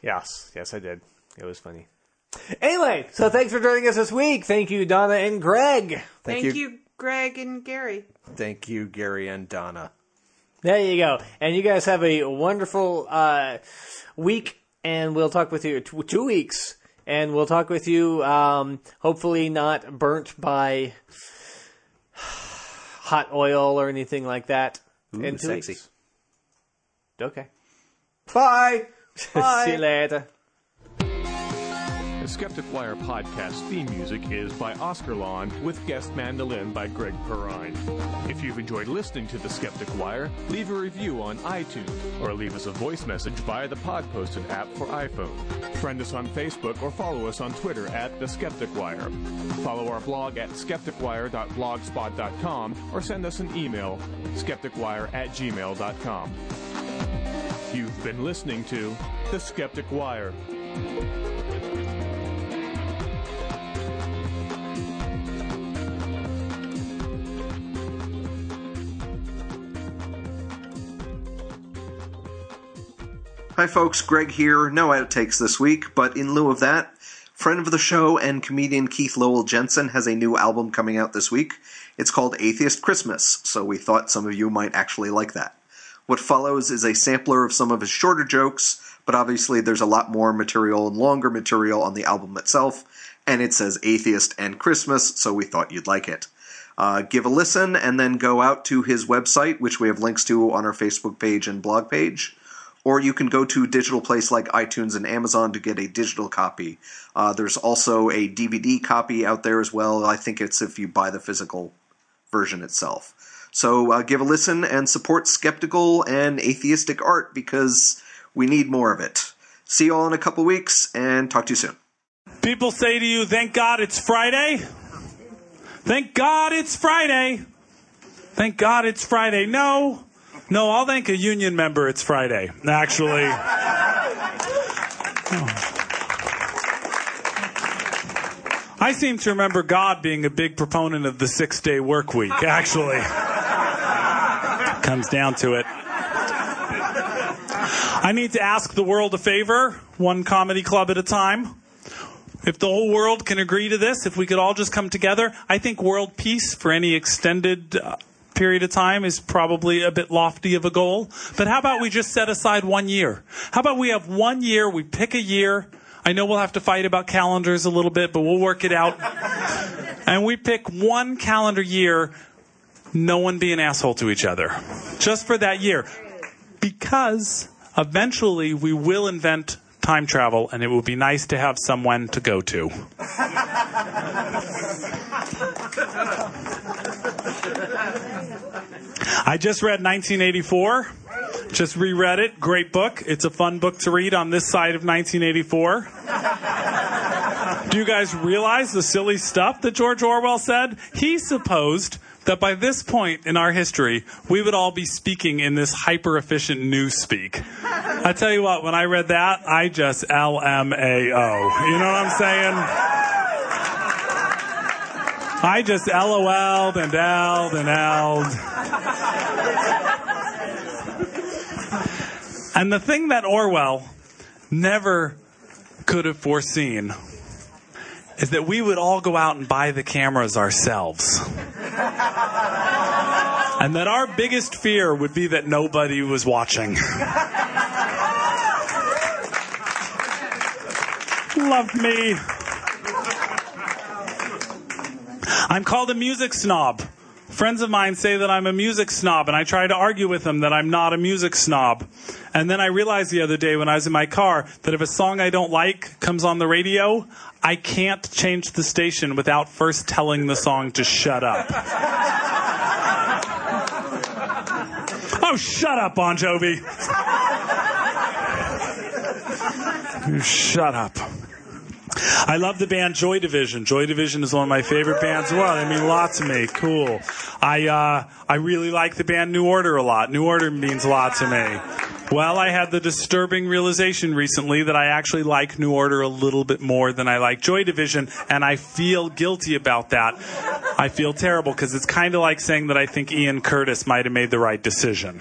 yes. Yes, I did. It was funny. Anyway, so thanks for joining us this week. Thank you, Donna and Greg. Thank, Thank you. you, Greg and Gary. Thank you, Gary and Donna. There you go. And you guys have a wonderful uh, week, and we'll talk with you t- two weeks, and we'll talk with you um, hopefully not burnt by hot oil or anything like that. Ooh, in two sexy. Weeks. Okay. Bye. Bye. See you later. The Skeptic Wire podcast theme music is by Oscar Lawn with guest mandolin by Greg Perrine. If you've enjoyed listening to The Skeptic Wire, leave a review on iTunes or leave us a voice message via the Podposted app for iPhone. Friend us on Facebook or follow us on Twitter at The Skeptic Wire. Follow our blog at skeptic wire dot blogspot dot com or send us an email, skeptic wire at gmail dot com. You've been listening to The Skeptic Wire. Hi folks, Greg here. No outtakes this week, but in lieu of that, friend of the show and comedian Keith Lowell Jensen has a new album coming out this week. It's called Atheist Christmas, so we thought some of you might actually like that. What follows is a sampler of some of his shorter jokes, but obviously there's a lot more material and longer material on the album itself, and it says Atheist and Christmas, so we thought you'd like it. Uh, give a listen, and then go out to his website, which we have links to on our Facebook page and blog page. Or you can go to a digital place like iTunes and Amazon to get a digital copy. Uh, there's also a D V D copy out there as well. I think it's if you buy the physical version itself. So uh, give a listen and support skeptical and atheistic art because we need more of it. See you all in a couple weeks and talk to you soon. People say to you, thank God it's Friday. Thank God it's Friday. Thank God it's Friday. No. No, I'll thank a union member it's Friday, actually. Oh. I seem to remember God being a big proponent of the six-day work week, actually. Comes down to it. I need to ask the world a favor, one comedy club at a time. If the whole world can agree to this, if we could all just come together, I think world peace for any extended... Uh, period of time is probably a bit lofty of a goal, but how about we just set aside one year? How about we have one year, we pick a year, I know we'll have to fight about calendars a little bit, but we'll work it out, and we pick one calendar year, no one be an asshole to each other, just for that year, because eventually we will invent time travel, and it would be nice to have someone to go to. I just read nineteen eighty-four, just reread it, great book. It's a fun book to read on this side of nineteen eighty-four. Do you guys realize the silly stuff that George Orwell said? He supposed that by this point in our history, we would all be speaking in this hyper-efficient newspeak. I tell you what, when I read that, I just L M A O. You know what I'm saying? I just LOL'd and L'd and L'd. And the thing that Orwell never could have foreseen is that we would all go out and buy the cameras ourselves. And that our biggest fear would be that nobody was watching. Love me. I'm called a music snob. Friends of mine say that I'm a music snob, and I try to argue with them that I'm not a music snob. And then I realized the other day when I was in my car that if a song I don't like comes on the radio, I can't change the station without first telling the song to shut up. Oh, shut up, Bon Jovi. Shut up. I love the band Joy Division. Joy Division is one of my favorite bands in the world. I mean, lots of me. Cool. I uh, I really like the band New Order a lot. New Order means a lot to me. Well, I had the disturbing realization recently that I actually like New Order a little bit more than I like Joy Division, and I feel guilty about that. I feel terrible, because it's kind of like saying that I think Ian Curtis might have made the right decision.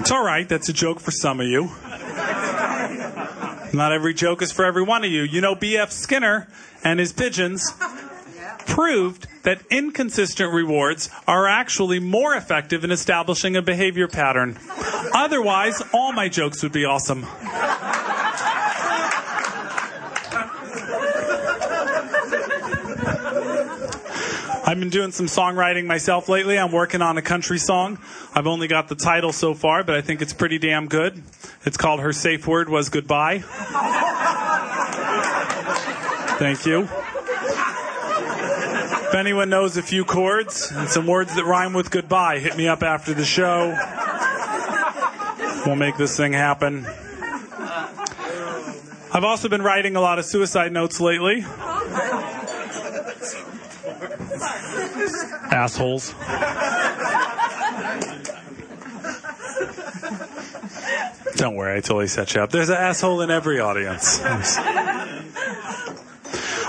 It's all right. That's a joke for some of you. Not every joke is for every one of you. You know, B F Skinner and his pigeons proved that inconsistent rewards are actually more effective in establishing a behavior pattern. Otherwise, all my jokes would be awesome. I've been doing some songwriting myself lately. I'm working on a country song. I've only got the title so far, but I think it's pretty damn good. It's called Her Safe Word Was Goodbye. Thank you. If anyone knows a few chords and some words that rhyme with goodbye, hit me up after the show. We'll make this thing happen. I've also been writing a lot of suicide notes lately. Assholes. Don't worry, I totally set you up. There's an asshole in every audience.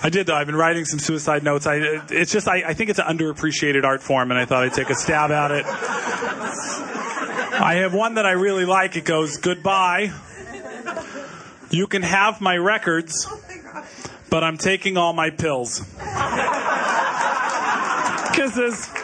I did, though. I've been writing some suicide notes. I, it's just, I, I think it's an underappreciated art form, and I thought I'd take a stab at it. I have one that I really like. It goes, goodbye. You can have my records, but I'm taking all my pills. Kisses.